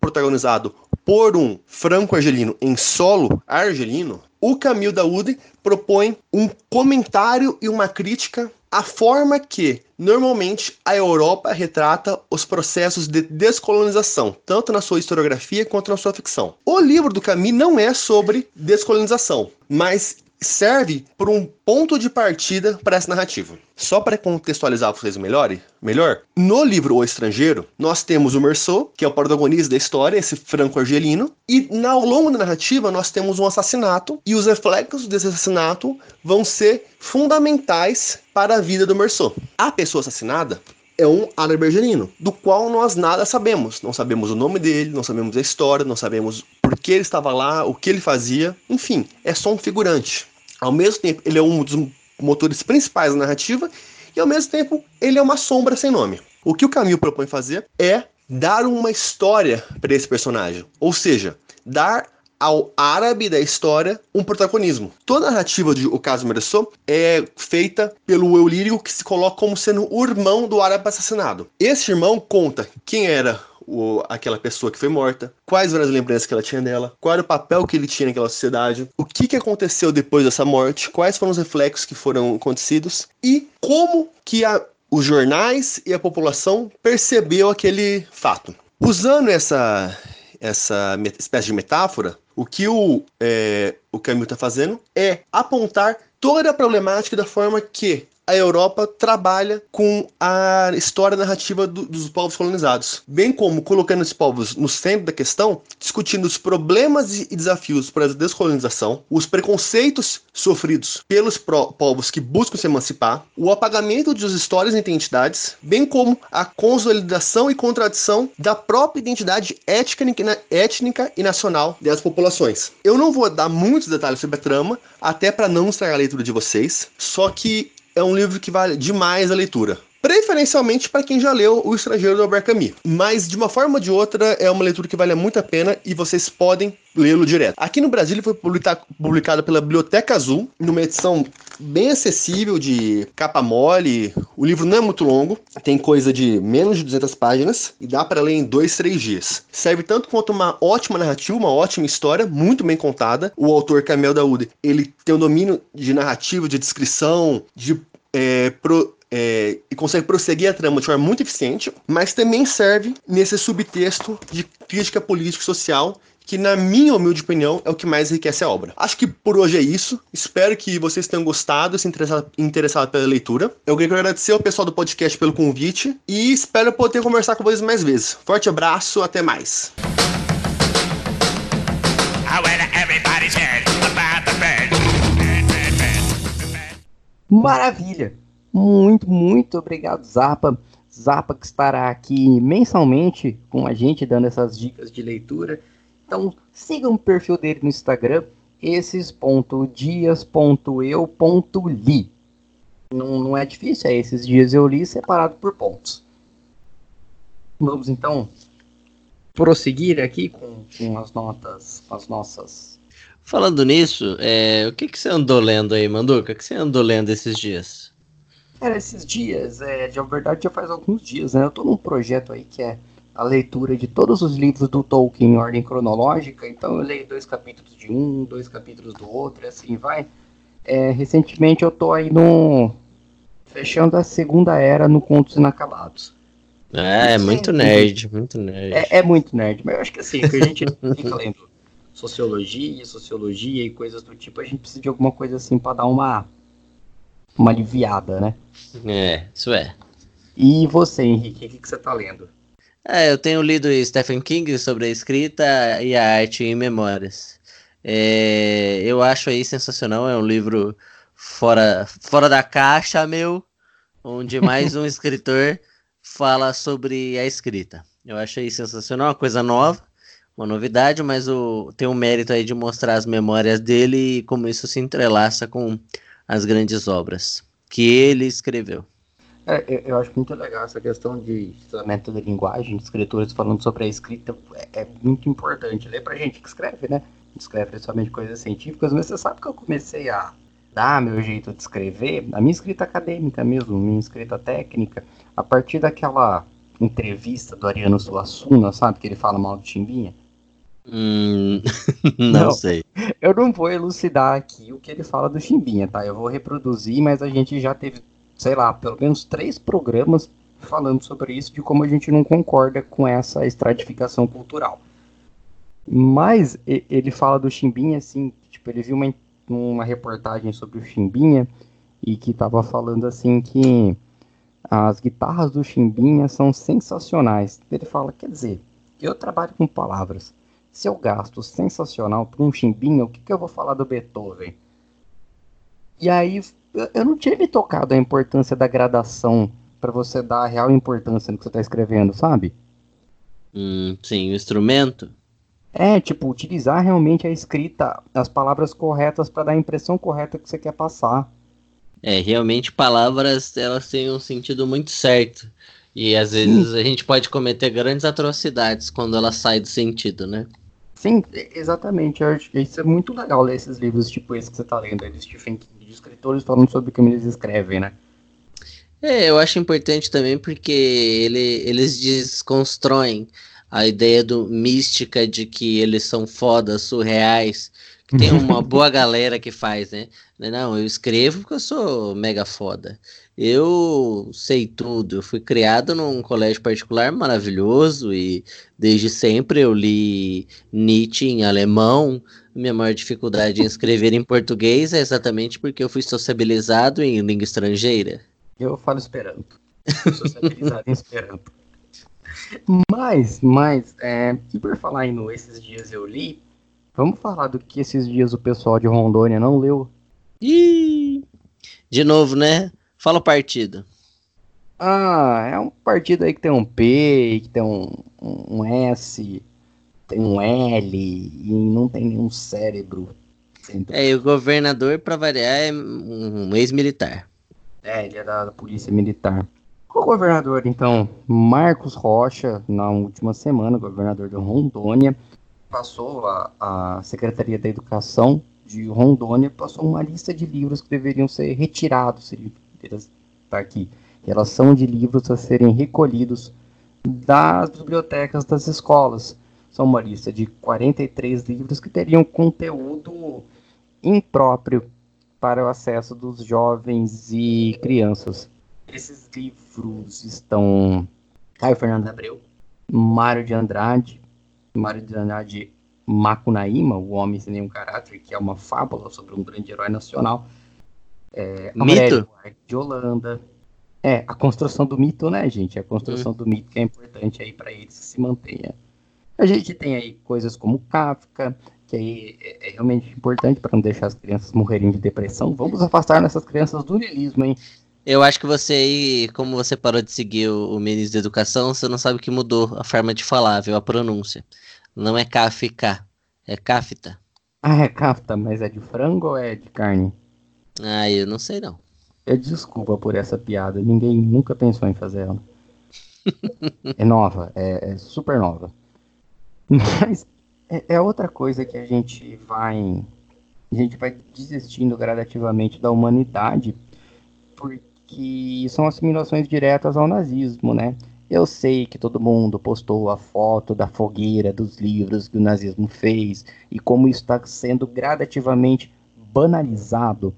protagonizado por um franco-argelino em solo argelino, o Kamel Daoud propõe um comentário e uma crítica à forma que, normalmente, a Europa retrata os processos de descolonização, tanto na sua historiografia quanto na sua ficção. O livro do Camus não é sobre descolonização, mas serve por um ponto de partida para essa narrativa. Só para contextualizar vocês melhor, no livro O Estrangeiro, nós temos o Meursault, que é o protagonista da história, esse franco-argelino, e ao longo da narrativa nós temos um assassinato, e os reflexos desse assassinato vão ser fundamentais para a vida do Meursault. A pessoa assassinada é um árabe argelino, do qual nós nada sabemos. Não sabemos o nome dele, não sabemos a história, não sabemos por que ele estava lá, o que ele fazia. Enfim, é só um figurante. Ao mesmo tempo, ele é um dos motores principais da narrativa e, ao mesmo tempo, ele é uma sombra sem nome. O que o Camus propõe fazer é dar uma história para esse personagem. Ou seja, dar ao árabe da história um protagonismo. Toda a narrativa de O Caso Meursault é feita pelo Eulírico, que se coloca como sendo o irmão do árabe assassinado. Esse irmão conta quem era aquela pessoa que foi morta, quais eram as lembranças que ela tinha dela, qual era o papel que ele tinha naquela sociedade, o que aconteceu depois dessa morte, quais foram os reflexos que foram acontecidos e como que os jornais e a população percebeu aquele fato. Usando essa espécie de metáfora, o que o Camus está fazendo é apontar toda a problemática da forma que a Europa trabalha com a história narrativa dos povos colonizados, bem como colocando esses povos no centro da questão, discutindo os problemas e desafios para a descolonização, os preconceitos sofridos pelos povos que buscam se emancipar, o apagamento de suas histórias e identidades, bem como a consolidação e contradição da própria identidade étnica e nacional das populações. Eu não vou dar muitos detalhes sobre a trama, até para não estragar a leitura de vocês, só que é um livro que vale demais a leitura, preferencialmente para quem já leu O Estrangeiro do Albert Camus. Mas, de uma forma ou de outra, é uma leitura que vale muito a pena e vocês podem lê-lo direto. Aqui no Brasil ele foi publicado pela Biblioteca Azul, numa edição bem acessível, de capa mole. O livro não é muito longo, tem coisa de menos de 200 páginas e dá para ler em 2-3 dias. Serve tanto quanto uma ótima narrativa, uma ótima história, muito bem contada. O autor Gabriel Mendes, ele tem um domínio de narrativa, de descrição, e consegue prosseguir a trama de forma muito eficiente, mas também serve nesse subtexto de crítica política e social, que, na minha humilde opinião, é o que mais enriquece a obra. Acho que por hoje é isso. Espero que vocês tenham gostado e se interessado pela leitura. Eu queria agradecer ao pessoal do podcast pelo convite e espero poder conversar com vocês mais vezes. Forte abraço, até mais. Maravilha! Muito, muito obrigado, Zarpa. Zarpa, que estará aqui mensalmente com a gente, dando essas dicas de leitura. Então, sigam o perfil dele no Instagram, esses.dias.eu.li. Não é difícil, é esses dias eu li separado por pontos. Vamos, então, prosseguir aqui com as notas, as nossas... Falando nisso, o que você andou lendo aí, Manduca? O que você andou lendo esses dias? Cara, esses dias, de verdade já faz alguns dias, né? Eu tô num projeto aí que é a leitura de todos os livros do Tolkien em ordem cronológica, então eu leio 2 capítulos de um, 2 capítulos do outro, e assim vai. Recentemente eu tô aí fechando a segunda era no Contos Inacabados. É muito nerd, muito nerd. É muito nerd, mas eu acho que assim, que a gente fica lendo sociologia e coisas do tipo, a gente precisa de alguma coisa assim pra dar uma aliviada, né? Isso é. E você, Henrique, o que você tá lendo? Eu tenho lido Stephen King sobre a escrita e a arte em memórias. Eu acho aí sensacional, é um livro fora da caixa, onde mais um escritor fala sobre a escrita. Eu acho aí sensacional, uma coisa nova, uma novidade, mas tem um mérito aí de mostrar as memórias dele e como isso se entrelaça com as grandes obras que ele escreveu. Eu acho muito legal essa questão de tratamento da linguagem, de escritores falando sobre a escrita, é muito importante. Ler pra gente que escreve, né? Escreve principalmente coisas científicas, mas você sabe que eu comecei a dar meu jeito de escrever, a minha escrita acadêmica mesmo, minha escrita técnica, a partir daquela entrevista do Ariano Suassuna, sabe? Que ele fala mal do Chimbinha. Não sei. Eu não vou elucidar aqui o que ele fala do Chimbinha, tá? Eu vou reproduzir, mas a gente já teve, sei lá, pelo menos 3 programas falando sobre isso, de como a gente não concorda com essa estratificação cultural. Mas ele fala do Chimbinha, assim, tipo, ele viu uma reportagem sobre o Chimbinha e que tava falando, assim, que as guitarras do Chimbinha são sensacionais. Ele fala, quer dizer, eu trabalho com palavras. Se eu gasto sensacional por um Chimbinha, o que eu vou falar do Beethoven? E aí, eu não tinha me tocado a importância da gradação pra você dar a real importância no que você tá escrevendo, sabe? Sim, o instrumento. Tipo, utilizar realmente a escrita, as palavras corretas pra dar a impressão correta que você quer passar. Realmente palavras, elas têm um sentido muito certo. E às vezes a gente pode cometer grandes atrocidades quando ela sai do sentido, né? Sim, exatamente. Eu acho que isso é muito legal, ler esses livros tipo esse que você tá lendo, de Stephen King, de escritores falando sobre como eles escrevem, né? Eu acho importante também porque eles desconstroem a ideia do mística de que eles são fodas, surreais, que tem uma boa galera que faz, né? Não, eu escrevo porque eu sou mega foda. Eu sei tudo. Eu fui criado num colégio particular maravilhoso e desde sempre eu li Nietzsche em alemão. Minha maior dificuldade em escrever em português é exatamente porque eu fui sociabilizado em língua estrangeira. Eu falo esperanto. Sociabilizado em esperanto. Mas, e por falar aí no Esses Dias Eu Li, vamos falar do que esses dias o pessoal de Rondônia não leu? Ih, de novo, né? Fala o partido. Ah, é um partido aí que tem um P, que tem um S, tem um L e não tem nenhum cérebro. É, e o governador, pra variar, é um ex-militar. É, ele é da polícia militar. O governador, então, Marcos Rocha, na última semana, governador de Rondônia, passou a Secretaria da Educação de Rondônia, passou uma lista de livros que deveriam ser retirados, tá aqui, relação de livros a serem recolhidos das bibliotecas das escolas. São uma lista de 43 livros que teriam conteúdo impróprio para o acesso dos jovens e crianças. Esses livros estão Caio Fernando Abreu, Mário de Andrade Macunaíma, O Homem Sem Nenhum Caráter, que é uma fábula sobre um grande herói nacional. Mito? De Holanda. É, a construção do mito, né, gente? A construção do mito que é importante aí para eles que se mantenha. A gente tem aí coisas como Kafka, que aí é realmente importante para não deixar as crianças morrerem de depressão. Vamos afastar essas crianças do niilismo, hein? Eu acho que você aí, como você parou de seguir o ministro da Educação, você não sabe o que mudou a forma de falar, viu? A pronúncia. Não é Kafka, é Kafta. Ah, é Kafta, mas é de frango ou é de carne? Ah, eu não sei não. Eu desculpa por essa piada, ninguém nunca pensou em fazer ela. É nova, é super nova. Mas é outra coisa que a gente vai desistindo gradativamente da humanidade, porque são assimilações diretas ao nazismo, né? Eu sei que todo mundo postou a foto da fogueira dos livros que o nazismo fez e como isso está sendo gradativamente banalizado.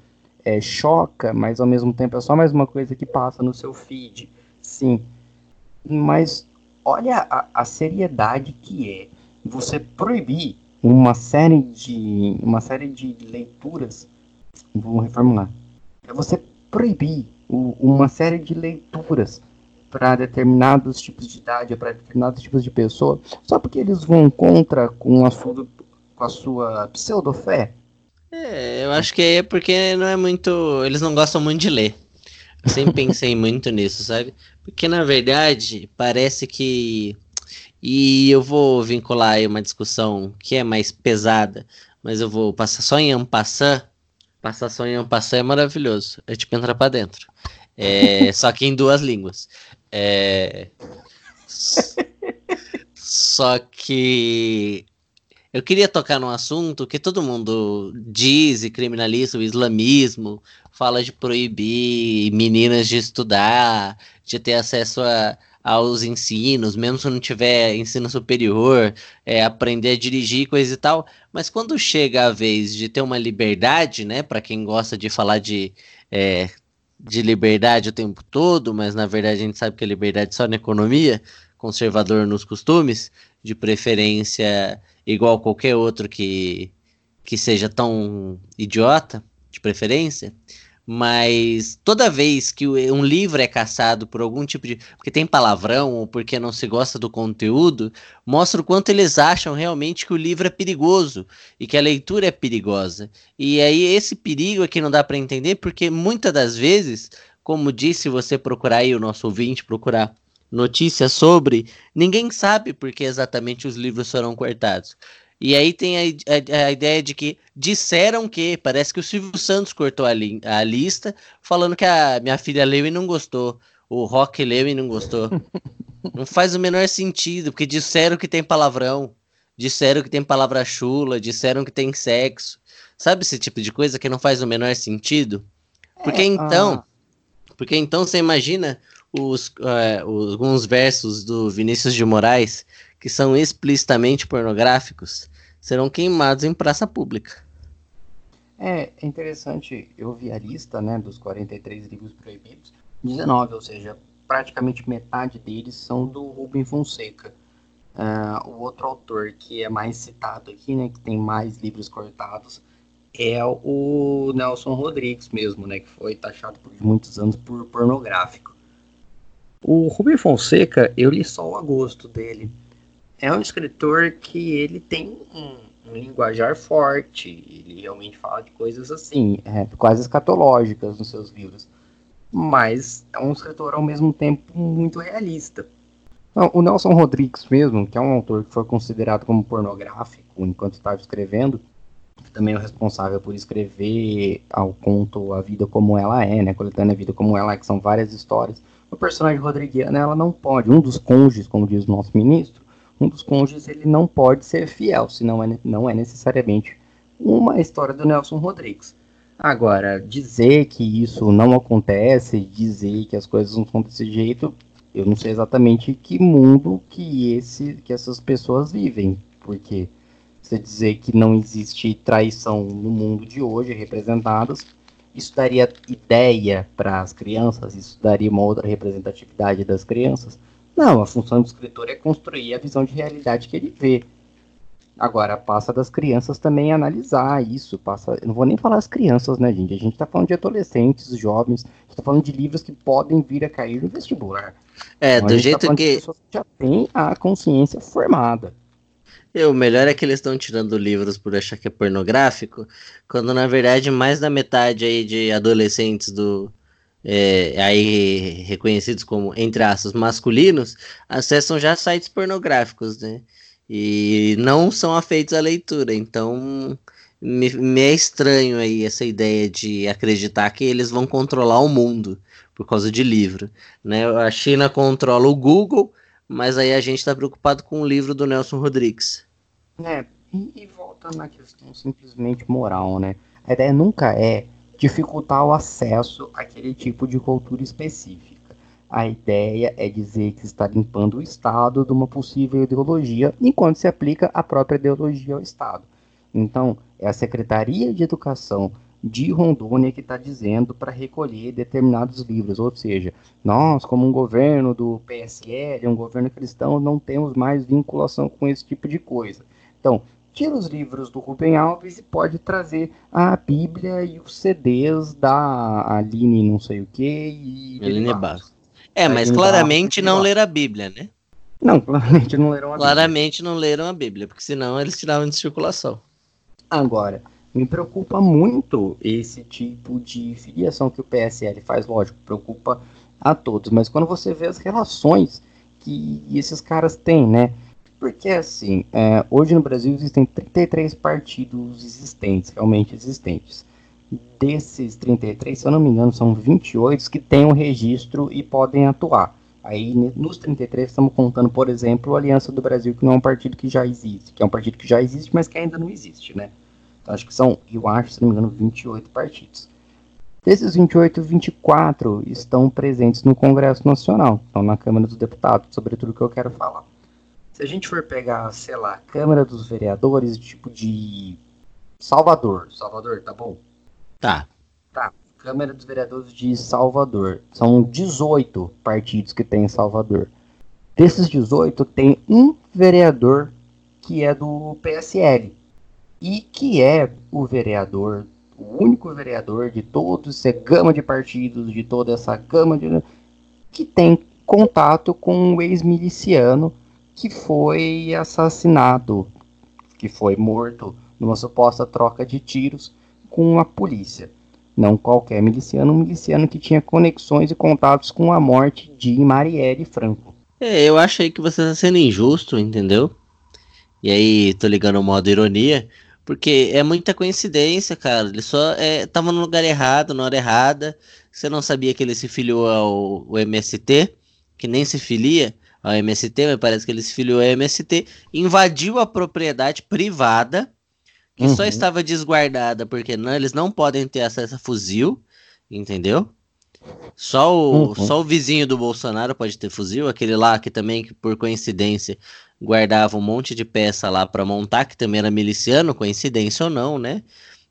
Choca, mas ao mesmo tempo é só mais uma coisa que passa no seu feed. Sim, mas olha a seriedade que é você proibir uma série de leituras. Vou reformular. É você proibir uma série de leituras para determinados tipos de idade, para determinados tipos de pessoa, só porque eles vão contra com a sua pseudo-fé. É, eu acho que é porque não é muito... Eles não gostam muito de ler. Eu sempre pensei muito nisso, sabe? Porque, na verdade, parece que... E eu vou vincular aí uma discussão que é mais pesada, mas eu vou passar só em ampassã. Passar só em ampassã é maravilhoso. É tipo entrar pra dentro. Só que em duas línguas. Só que... Eu queria tocar num assunto que todo mundo diz e criminaliza o islamismo, fala de proibir meninas de estudar, de ter acesso aos ensinos, mesmo se não tiver ensino superior, aprender a dirigir, coisa e tal. Mas quando chega a vez de ter uma liberdade, né, para quem gosta de falar de liberdade o tempo todo, mas na verdade a gente sabe que a liberdade só na economia, conservador nos costumes, de preferência igual qualquer outro que seja tão idiota, de preferência, mas toda vez que um livro é caçado por algum tipo de... porque tem palavrão ou porque não se gosta do conteúdo, mostra o quanto eles acham realmente que o livro é perigoso e que a leitura é perigosa. E aí esse perigo é que não dá para entender, porque muitas das vezes, como disse você procurar aí, o nosso ouvinte procurar notícias sobre, ninguém sabe porque exatamente os livros foram cortados. E aí tem a ideia de que disseram que, parece que o Silvio Santos cortou a lista, falando que a minha filha leu e não gostou, o Rock leu e não gostou. Não faz o menor sentido, porque disseram que tem palavrão, disseram que tem palavra chula, disseram que tem sexo. Sabe esse tipo de coisa que não faz o menor sentido? Porque então você imagina alguns versos do Vinícius de Moraes que são explicitamente pornográficos serão queimados em praça pública. É interessante, eu vi a lista, né, dos 43 livros proibidos, 19, ou seja, praticamente metade deles são do Rubem Fonseca. O outro autor que é mais citado aqui, né, que tem mais livros cortados, é o Nelson Rodrigues mesmo, né, que foi taxado por muitos anos por pornográfico. O Rubem Fonseca, eu li só o agosto dele. É um escritor que ele tem um linguajar forte, ele realmente fala de coisas assim, quase escatológicas nos seus livros, mas é um escritor ao mesmo tempo muito realista. O Nelson Rodrigues mesmo, que é um autor que foi considerado como pornográfico enquanto estava escrevendo, também é o responsável por escrever ao conto A Vida Como Ela É, né, coletando A Vida Como Ela É, que são várias histórias. O personagem rodriguiano, ela não pode, um dos cônjuges, como diz o nosso ministro, um dos cônjuges, ele não pode ser fiel, senão não é necessariamente uma história do Nelson Rodrigues. Agora, dizer que isso não acontece, dizer que as coisas não são desse jeito, eu não sei exatamente que mundo que essas pessoas vivem, porque você dizer que não existe traição no mundo de hoje representadas, isso daria ideia para as crianças, isso daria uma outra representatividade das crianças. Não, a função do escritor é construir a visão de realidade que ele vê. Agora, passa das crianças também analisar isso, eu não vou nem falar as crianças, né, gente? A gente tá falando de adolescentes, jovens, a gente tá falando de livros que podem vir a cair no vestibular. É, então, do jeito que pessoas que já têm a consciência formada. O melhor é que eles estão tirando livros por achar que é pornográfico, quando na verdade mais da metade aí de adolescentes aí reconhecidos como, entre aspas, masculinos, acessam já sites pornográficos, né? E não são afeitos à leitura, então me é estranho aí essa ideia de acreditar que eles vão controlar o mundo por causa de livro, né? A China controla o Google, mas aí a gente está preocupado com o livro do Nelson Rodrigues. E volta na questão simplesmente moral, né? A ideia nunca é dificultar o acesso àquele tipo de cultura específica. A ideia é dizer que está limpando o Estado de uma possível ideologia, enquanto se aplica a própria ideologia ao Estado. Então, é a Secretaria de Educação de Rondônia que está dizendo para recolher determinados livros. Ou seja, nós, como um governo do PSL, um governo cristão, não temos mais vinculação com esse tipo de coisa. Então, tira os livros do Rubem Alves e pode trazer a Bíblia e os CDs da Aline não sei o que e... Aline Bastos. Mas claramente não leram a Bíblia, né? Não, claramente não leram a Bíblia. Claramente não leram a Bíblia, porque senão eles tiravam de circulação. Agora, me preocupa muito esse tipo de filiação que o PSL faz, lógico, preocupa a todos. Mas quando você vê as relações que esses caras têm, né? Porque, assim, hoje no Brasil existem 33 partidos realmente existentes. Desses 33, se eu não me engano, são 28 que têm um registro e podem atuar. Aí, nos 33, estamos contando, por exemplo, a Aliança do Brasil, que não é um partido que já existe, mas que ainda não existe, né? Então, acho que são, se não me engano, 28 partidos. Desses 28, 24 estão presentes no Congresso Nacional, estão na Câmara dos Deputados, sobretudo o que eu quero falar. Se a gente for pegar, sei lá, a Câmara dos Vereadores, tipo de Salvador, tá bom? Tá. Câmara dos Vereadores de Salvador. São 18 partidos que tem em Salvador. Desses 18, tem um vereador que é do PSL. E que é o único vereador de toda essa gama de partidos, de toda essa gama de... que tem contato com um ex-miliciano que foi assassinado, que foi morto numa suposta troca de tiros com a polícia. Não qualquer miliciano, um miliciano que tinha conexões e contatos com a morte de Marielle Franco. Eu acho aí que você está sendo injusto, entendeu? E aí, tô ligando o modo ironia, porque é muita coincidência, cara. Ele só tava no lugar errado, na hora errada. Você não sabia que ele se filiou ao MST, que nem se filia ao MST, mas parece que ele se filiou ao MST, invadiu a propriedade privada, que só estava desguardada, porque eles não podem ter acesso a fuzil, entendeu? Só o vizinho do Bolsonaro pode ter fuzil, aquele lá que também, que por coincidência, guardava um monte de peça lá pra montar, que também era miliciano, coincidência ou não, né?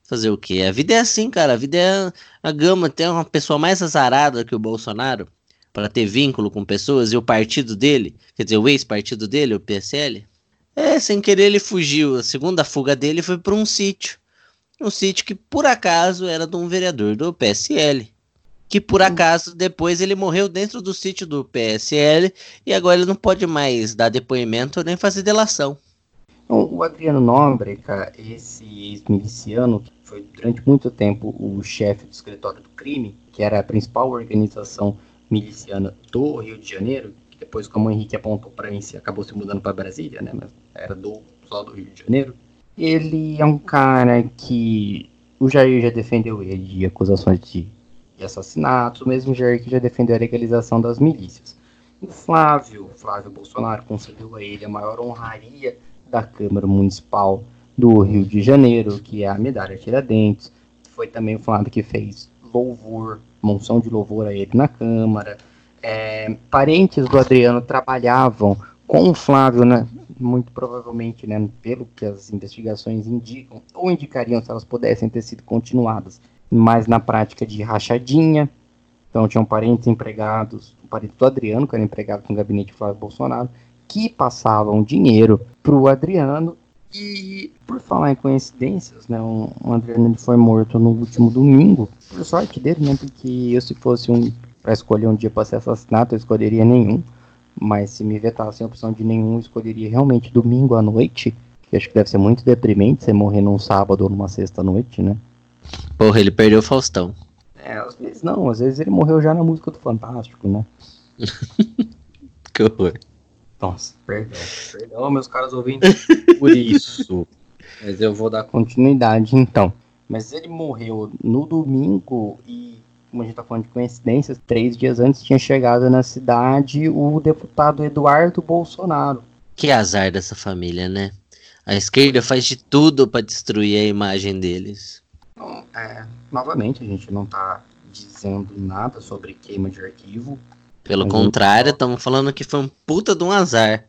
Fazer o quê? A vida é assim, cara, a vida é a gama, tem uma pessoa mais azarada que o Bolsonaro pra ter vínculo com pessoas, e o partido dele, quer dizer, o ex-partido dele, o PSL, sem querer ele fugiu, a segunda fuga dele foi pra um sítio que por acaso era de um vereador do PSL, que por acaso depois ele morreu dentro do sítio do PSL e agora ele não pode mais dar depoimento nem fazer delação. O Adriano Nóbrega, esse ex-miliciano, que foi durante muito tempo o chefe do escritório do crime, que era a principal organização miliciana do Rio de Janeiro, que depois, como o Henrique apontou para mim, acabou se mudando para Brasília, né? Mas era só do Rio de Janeiro. Ele é um cara que o Jair já defendeu ele de acusações de assassinatos, o mesmo Jair que já defendeu a legalização das milícias. O Flávio Bolsonaro concedeu a ele a maior honraria da Câmara Municipal do Rio de Janeiro, que é a medalha Tiradentes. Foi também o Flávio que fez moção de louvor a ele na Câmara. Parentes do Adriano trabalhavam com o Flávio, né? Muito provavelmente, né, pelo que as investigações indicam, ou indicariam se elas pudessem ter sido continuadas, mas na prática de rachadinha. Então tinham parentes empregados, o parente do Adriano, que era empregado no gabinete de Flávio Bolsonaro, que passavam dinheiro para o Adriano. E por falar em coincidências, né, o Adriano ele foi morto no último domingo, por sorte dele, né, porque eu, se fosse para escolher um dia para ser assassinato, eu escolheria nenhum, mas se me vetassem a opção de nenhum, eu escolheria realmente domingo à noite, que acho que deve ser muito deprimente você morrer num sábado ou numa sexta noite, né? Porra, ele perdeu o Faustão. Às vezes não, às vezes ele morreu já na música do Fantástico, né? Que horror. Nossa, perdão, meus caros ouvintes, por isso. Mas eu vou dar continuidade, então. Mas ele morreu no domingo e, como a gente tá falando de coincidências, 3 dias antes tinha chegado na cidade o deputado Eduardo Bolsonaro. Que azar dessa família, né? A esquerda faz de tudo pra destruir a imagem deles. Então, novamente, a gente não está dizendo nada sobre queima de arquivo. Pelo contrário, estamos falando que foi um puta de um azar.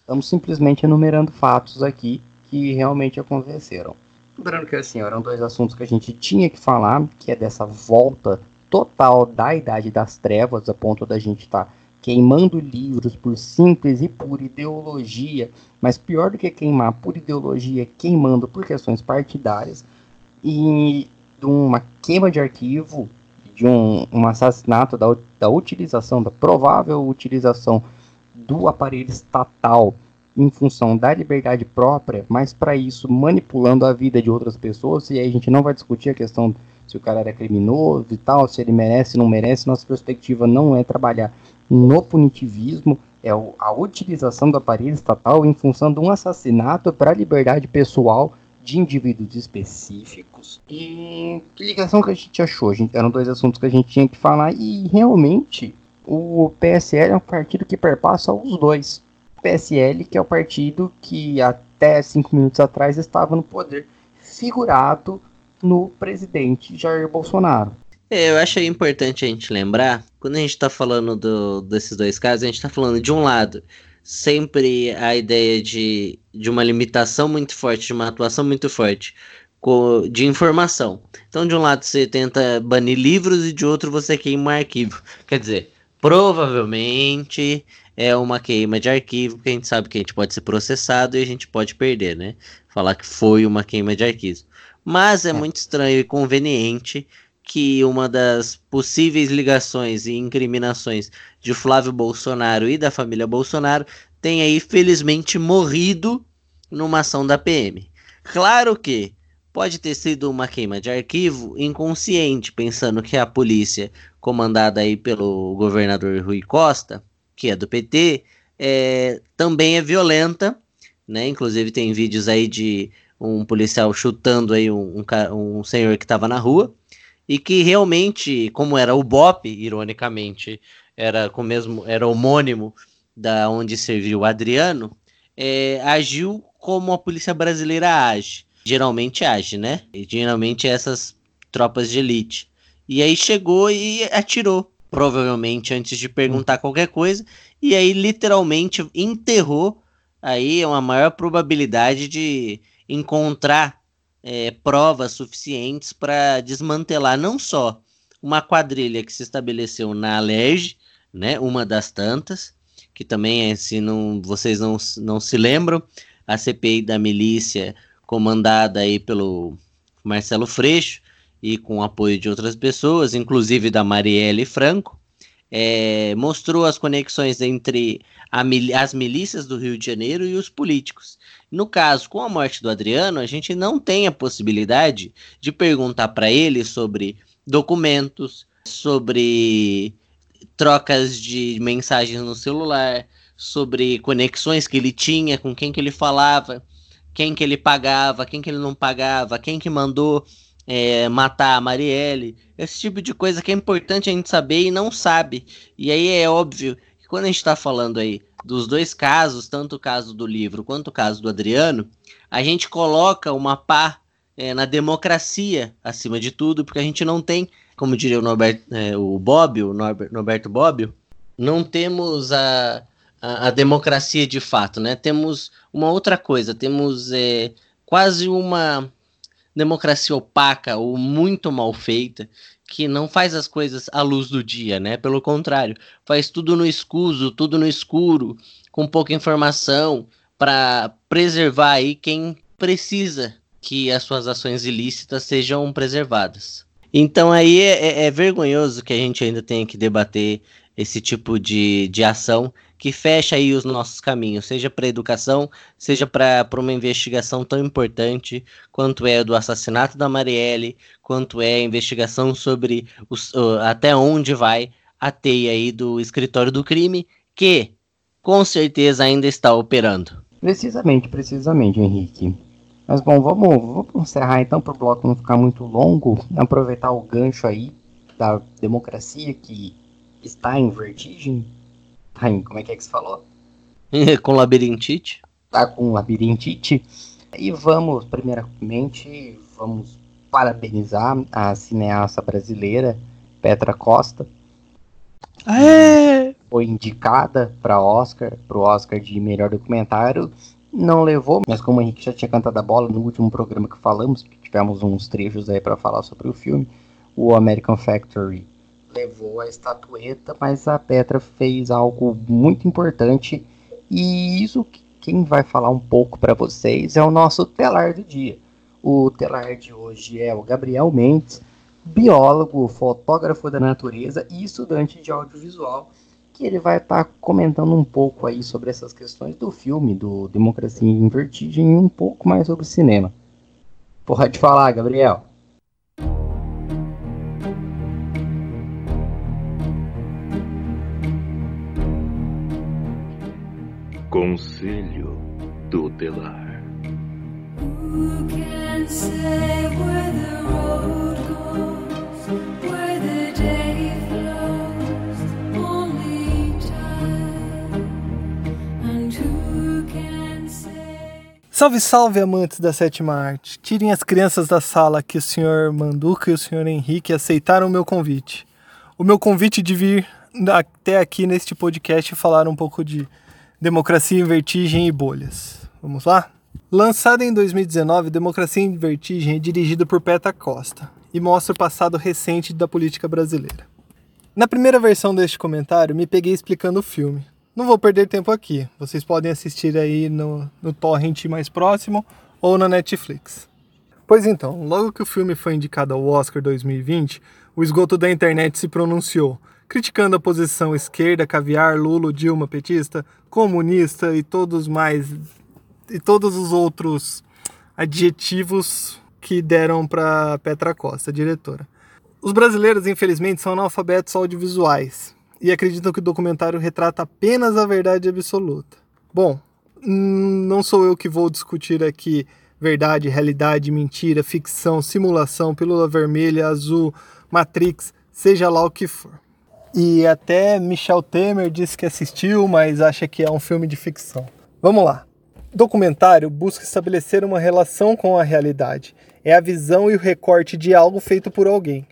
Estamos simplesmente enumerando fatos aqui que realmente aconteceram. Lembrando que, assim, eram 2 assuntos que a gente tinha que falar, que é dessa volta total da Idade das Trevas, a ponto da gente estar queimando livros por simples e pura ideologia, mas pior do que queimar por ideologia, queimando por questões partidárias, e de uma queima de arquivo, de um assassinato, da utilização, da provável utilização do aparelho estatal em função da liberdade própria, mas para isso manipulando a vida de outras pessoas. E aí a gente não vai discutir a questão se o cara era criminoso e tal, se ele merece, não merece. Nossa perspectiva não é trabalhar no punitivismo, é a utilização do aparelho estatal em função de um assassinato para a liberdade pessoal de indivíduos específicos. E que ligação que a gente achou? Eram 2 assuntos que a gente tinha que falar, e realmente o PSL é um partido que perpassa os 2. O PSL, que é o partido que até 5 minutos atrás estava no poder, figurado no presidente Jair Bolsonaro. Eu acho importante a gente lembrar, quando a gente está falando desses 2 casos, a gente está falando de um lado sempre a ideia de uma limitação muito forte, de uma atuação muito forte de informação. Então, de um lado você tenta banir livros e de outro você queima arquivo. Quer dizer, provavelmente é uma queima de arquivo, porque a gente sabe que a gente pode ser processado e a gente pode perder, né? Falar que foi uma queima de arquivo. Mas é muito estranho e conveniente que uma das possíveis ligações e incriminações de Flávio Bolsonaro e da família Bolsonaro tenha aí, felizmente, morrido numa ação da PM. Claro que pode ter sido uma queima de arquivo inconsciente, pensando que a polícia, comandada aí pelo governador Rui Costa, que é do PT, também é violenta, né? Inclusive tem vídeos aí de um policial chutando aí um senhor que estava na rua, e que realmente, como era o BOPE, ironicamente, era homônimo da onde serviu o Adriano, agiu como a polícia brasileira age. Geralmente age, né? E geralmente essas tropas de elite. E aí chegou e atirou, provavelmente antes de perguntar qualquer coisa, e aí literalmente enterrou. Aí é uma maior probabilidade de encontrar provas suficientes para desmantelar não só uma quadrilha que se estabeleceu na Alerj, né, uma das tantas, que também, se não, vocês não se lembram, a CPI da milícia comandada aí pelo Marcelo Freixo e com o apoio de outras pessoas, inclusive da Marielle Franco, mostrou as conexões entre as milícias do Rio de Janeiro e os políticos. No caso, com a morte do Adriano, a gente não tem a possibilidade de perguntar para ele sobre documentos, sobre trocas de mensagens no celular, sobre conexões que ele tinha, com quem que ele falava, quem que ele pagava, quem que ele não pagava, quem que mandou matar a Marielle, esse tipo de coisa que é importante a gente saber e não sabe. E aí é óbvio que quando a gente está falando aí dos dois casos, tanto o caso do livro quanto o caso do Adriano, a gente coloca uma pá na democracia acima de tudo, porque a gente não tem, como diria o Norberto Bobbio, não temos a democracia de fato, né? Temos uma outra coisa, temos quase uma democracia opaca ou muito mal feita, que não faz as coisas à luz do dia, né? Pelo contrário, faz tudo no escuso, tudo no escuro, com pouca informação, para preservar aí quem precisa que as suas ações ilícitas sejam preservadas. Então aí é vergonhoso que a gente ainda tenha que debater esse tipo de ação que fecha aí os nossos caminhos, seja para a educação, seja para uma investigação tão importante quanto é a do assassinato da Marielle, quanto é a investigação sobre até onde vai a teia aí do escritório do crime, que com certeza ainda está operando. Precisamente, Henrique. Mas bom, vamos encerrar então para o bloco não ficar muito longo, aproveitar o gancho aí da democracia que está em vertigem. Como é que você falou? Com labirintite. Tá com labirintite. E vamos, primeiramente, vamos parabenizar a cineasta brasileira Petra Costa. Aê! Foi indicada para o Oscar de melhor documentário. Não levou, mas como o Henrique já tinha cantado a bola no último programa que falamos, que tivemos uns trechos aí para falar sobre o filme, o American Factory levou a estatueta, mas a Petra fez algo muito importante, e isso quem vai falar um pouco para vocês é o nosso telar do dia. O telar de hoje é o Gabriel Mendes, biólogo, fotógrafo da natureza e estudante de audiovisual, que ele vai estar comentando um pouco aí sobre essas questões do filme, do Democracia em Vertigem, e um pouco mais sobre o cinema. Pode falar, Gabriel. Conselho Tutelar. Who can say where the road goes, where the day flows, only time, and who can say... Salve, amantes da sétima arte. Tirem as crianças da sala, que o senhor Manduca e o senhor Henrique aceitaram o meu convite. O meu convite de vir até aqui neste podcast e falar um pouco de Democracia em Vertigem e Bolhas. Vamos lá? Lançada em 2019, Democracia em Vertigem é dirigida por Petra Costa e mostra o passado recente da política brasileira. Na primeira versão deste comentário, me peguei explicando o filme. Não vou perder tempo aqui, vocês podem assistir aí no torrent mais próximo ou na Netflix. Pois então, logo que o filme foi indicado ao Oscar 2020, o esgoto da internet se pronunciou, criticando a posição esquerda, caviar, Lula, Dilma, petista, comunista e todos os outros adjetivos que deram para Petra Costa, diretora. Os brasileiros, infelizmente, são analfabetos audiovisuais e acreditam que o documentário retrata apenas a verdade absoluta. Bom, não sou eu que vou discutir aqui verdade, realidade, mentira, ficção, simulação, pílula vermelha, azul, Matrix, seja lá o que for. E até Michel Temer disse que assistiu, mas acha que é um filme de ficção. Vamos lá. O documentário busca estabelecer uma relação com a realidade. É a visão e o recorte de algo feito por alguém.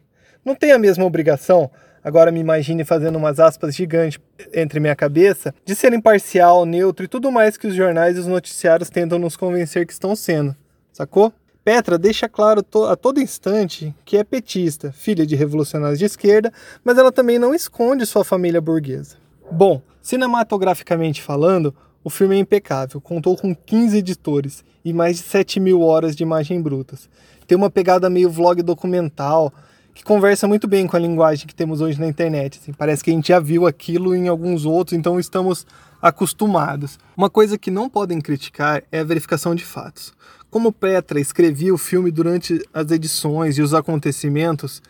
não tem a mesma obrigação, agora me imagine fazendo umas aspas gigantes entre minha cabeça, de ser imparcial, neutro e tudo mais que os jornais e os noticiários tentam nos convencer que estão sendo, sacou? Petra deixa claro a todo instante que é petista, filha de revolucionários de esquerda, mas ela também não esconde sua família burguesa. Bom, cinematograficamente falando, o filme é impecável, contou com 15 editores e mais de 7 mil horas de imagem brutas. Tem uma pegada meio vlog documental, que conversa muito bem com a linguagem que temos hoje na internet. Assim, parece que a gente já viu aquilo em alguns outros, então estamos acostumados. Uma coisa que não podem criticar é a verificação de fatos. Como Petra escrevia o filme durante as edições e os acontecimentos,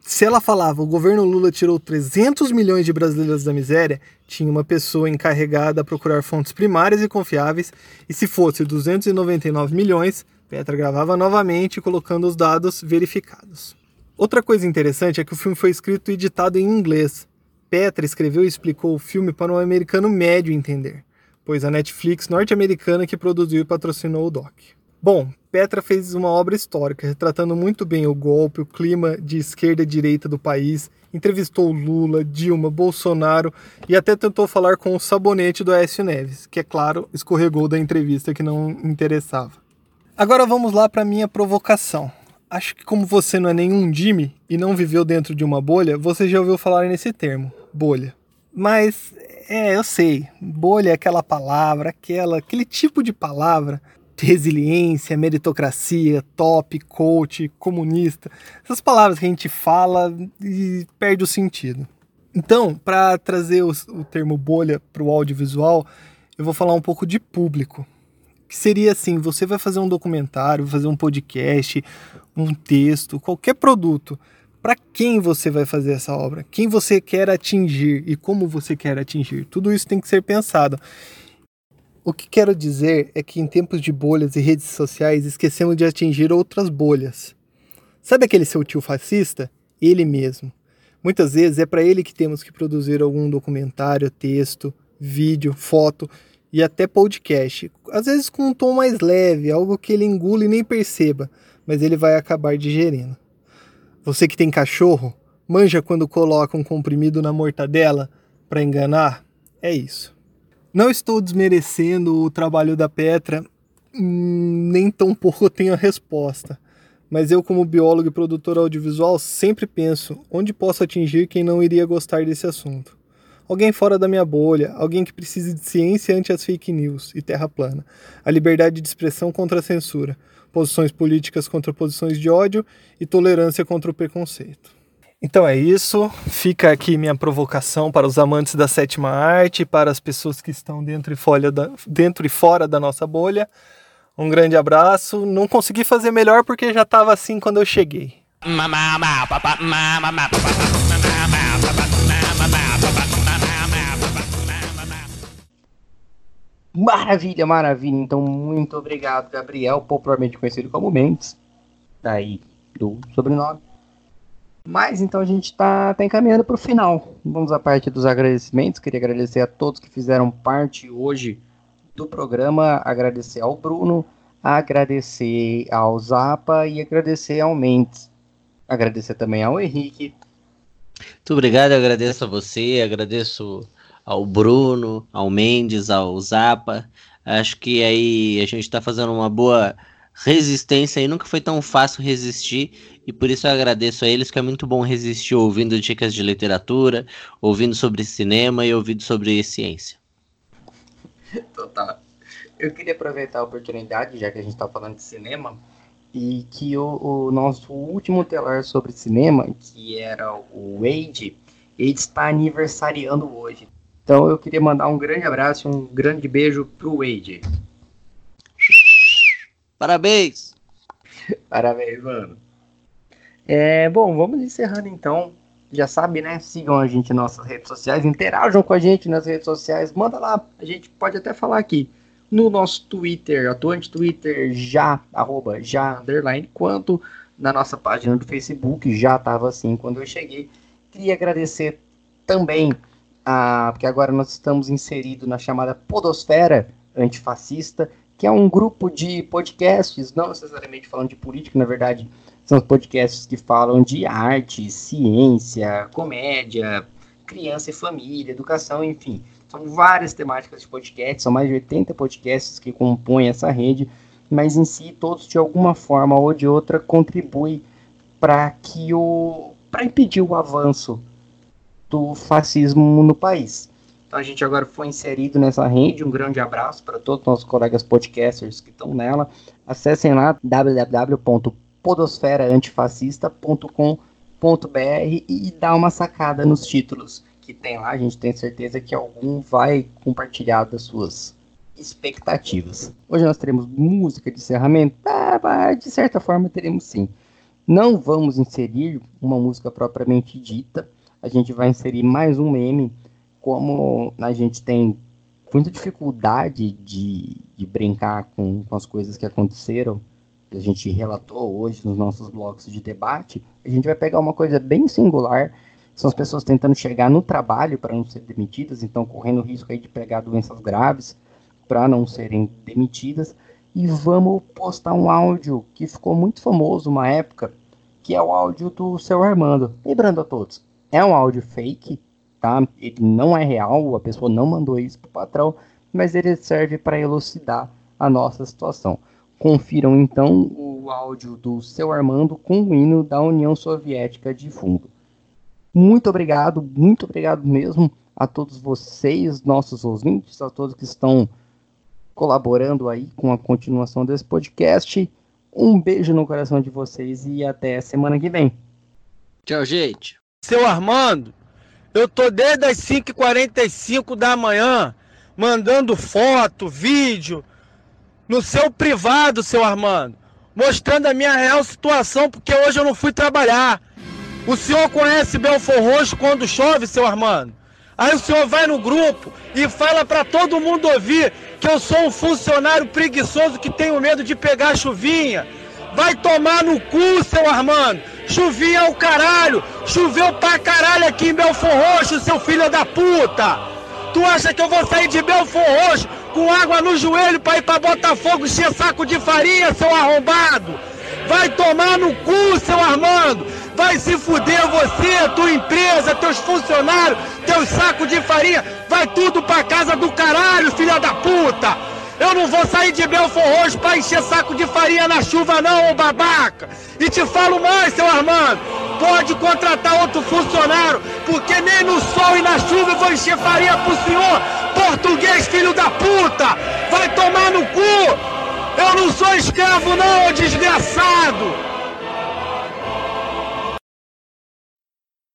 se ela falava o governo Lula tirou 300 milhões de brasileiros da miséria, tinha uma pessoa encarregada a procurar fontes primárias e confiáveis, e se fosse 299 milhões, Petra gravava novamente colocando os dados verificados. Outra coisa interessante é que o filme foi escrito e editado em inglês. Petra escreveu e explicou o filme para um americano médio entender, pois a Netflix norte-americana que produziu e patrocinou o doc. Bom, Petra fez uma obra histórica, retratando muito bem o golpe, o clima de esquerda e direita do país, entrevistou Lula, Dilma, Bolsonaro e até tentou falar com o sabonete do Aécio Neves, que, é claro, escorregou da entrevista que não interessava. Agora vamos lá para a minha provocação. Acho que como você não é nenhum Jimmy e não viveu dentro de uma bolha, você já ouviu falar nesse termo, bolha. Mas, eu sei, bolha é aquela palavra, aquele tipo de palavra... resiliência, meritocracia, top, coach, comunista, essas palavras que a gente fala e perde o sentido. Então, para trazer o termo bolha para o audiovisual, eu vou falar um pouco de público, que seria assim, você vai fazer um documentário, vai fazer um podcast, um texto, qualquer produto, para quem você vai fazer essa obra, quem você quer atingir e como você quer atingir, tudo isso tem que ser pensado. O que quero dizer é que em tempos de bolhas e redes sociais esquecemos de atingir outras bolhas. Sabe aquele seu tio fascista? Ele mesmo. Muitas vezes é para ele que temos que produzir algum documentário, texto, vídeo, foto e até podcast. Às vezes com um tom mais leve, algo que ele engula e nem perceba, mas ele vai acabar digerindo. Você que tem cachorro, manja quando coloca um comprimido na mortadela para enganar? É isso. Não estou desmerecendo o trabalho da Petra, nem tão pouco eu tenho a resposta. Mas eu, como biólogo e produtor audiovisual, sempre penso onde posso atingir quem não iria gostar desse assunto. Alguém fora da minha bolha, alguém que precise de ciência ante as fake news e terra plana, a liberdade de expressão contra a censura, posições políticas contra posições de ódio e tolerância contra o preconceito. Então é isso, fica aqui minha provocação para os amantes da sétima arte, para as pessoas que estão dentro e fora da nossa bolha. Um grande abraço, não consegui fazer melhor porque já estava assim quando eu cheguei. Maravilha, maravilha, então muito obrigado, Gabriel, popularmente conhecido como Mendes, daí do sobrenome. Mas então a gente está encaminhando para o final. Vamos à parte dos agradecimentos. Queria agradecer a todos que fizeram parte hoje do programa. Agradecer ao Bruno, agradecer ao Zapa e agradecer ao Mendes. Agradecer também ao Henrique. Muito obrigado, eu agradeço a você, agradeço ao Bruno, ao Mendes, ao Zapa. Acho que aí a gente está fazendo uma boa... resistência, e nunca foi tão fácil resistir, e por isso eu agradeço a eles, que é muito bom resistir ouvindo dicas de literatura, ouvindo sobre cinema e ouvindo sobre ciência. Total. Eu queria aproveitar a oportunidade, já que a gente está falando de cinema, e que o nosso último telar sobre cinema, que era o Wade, ele está aniversariando hoje. Então eu queria mandar um grande abraço, um grande beijo pro Wade. Parabéns! Parabéns, mano. Bom, vamos encerrando então. Já sabe, né? Sigam a gente nas nossas redes sociais, interajam com a gente nas redes sociais, manda lá. A gente pode até falar aqui no nosso Twitter, atuante Twitter, @já_, quanto na nossa página do Facebook, já estava assim quando eu cheguei. Queria agradecer também, porque agora nós estamos inseridos na chamada podosfera antifascista, que é um grupo de podcasts, não necessariamente falando de política, na verdade, são podcasts que falam de arte, ciência, comédia, criança e família, educação, enfim. São várias temáticas de podcasts, são mais de 80 podcasts que compõem essa rede, mas em si todos de alguma forma ou de outra contribuem para impedir o avanço do fascismo no país. Então a gente agora foi inserido nessa rede, um grande abraço para todos os nossos colegas podcasters que estão nela. Acessem lá www.podosferaantifascista.com.br e dá uma sacada nos títulos que tem lá, a gente tem certeza que algum vai compartilhar das suas expectativas. Hoje nós teremos música de encerramento? De certa forma teremos sim. Não vamos inserir uma música propriamente dita, a gente vai inserir mais um meme. Como a gente tem muita dificuldade de brincar com as coisas que aconteceram, que a gente relatou hoje nos nossos blocos de debate, a gente vai pegar uma coisa bem singular. São as pessoas tentando chegar no trabalho para não ser demitidas, então correndo o risco aí de pegar doenças graves para não serem demitidas. E vamos postar um áudio que ficou muito famoso uma época, que é o áudio do Seu Armando. Lembrando a todos, é um áudio fake, tá? Ele não é real, a pessoa não mandou isso para o patrão, mas ele serve para elucidar a nossa situação. Confiram então o áudio do Seu Armando com o hino da União Soviética de fundo. Muito obrigado mesmo a todos vocês, nossos ouvintes, a todos que estão colaborando aí com a continuação desse podcast. Um beijo no coração de vocês e até a semana que vem. Tchau, gente. Seu Armando, eu tô desde as 5h45 da manhã mandando foto, vídeo no seu privado, seu Armando, mostrando a minha real situação, porque hoje eu não fui trabalhar. O senhor conhece Belford Roxo quando chove, seu Armando? Aí o senhor vai no grupo e fala pra todo mundo ouvir que eu sou um funcionário preguiçoso que tenho medo de pegar chuvinha. Vai tomar no cu, seu Armando. Chuvinha é o caralho. Choveu pra caralho aqui em Belford Roxo, seu filho da puta. Tu acha que eu vou sair de Belford Roxo com água no joelho pra ir pra Botafogo encher saco de farinha, seu arrombado? Vai tomar no cu, seu Armando. Vai se fuder você, tua empresa, teus funcionários, teus sacos de farinha. Vai tudo pra casa do caralho, filha da puta. Eu não vou sair de Belford Roxo pra encher saco de farinha na chuva não, ô babaca. E te falo mais, seu Armando. Pode contratar outro funcionário, porque nem no sol e na chuva eu vou encher farinha pro senhor. Português, filho da puta. Vai tomar no cu. Eu não sou escravo não, ô desgraçado.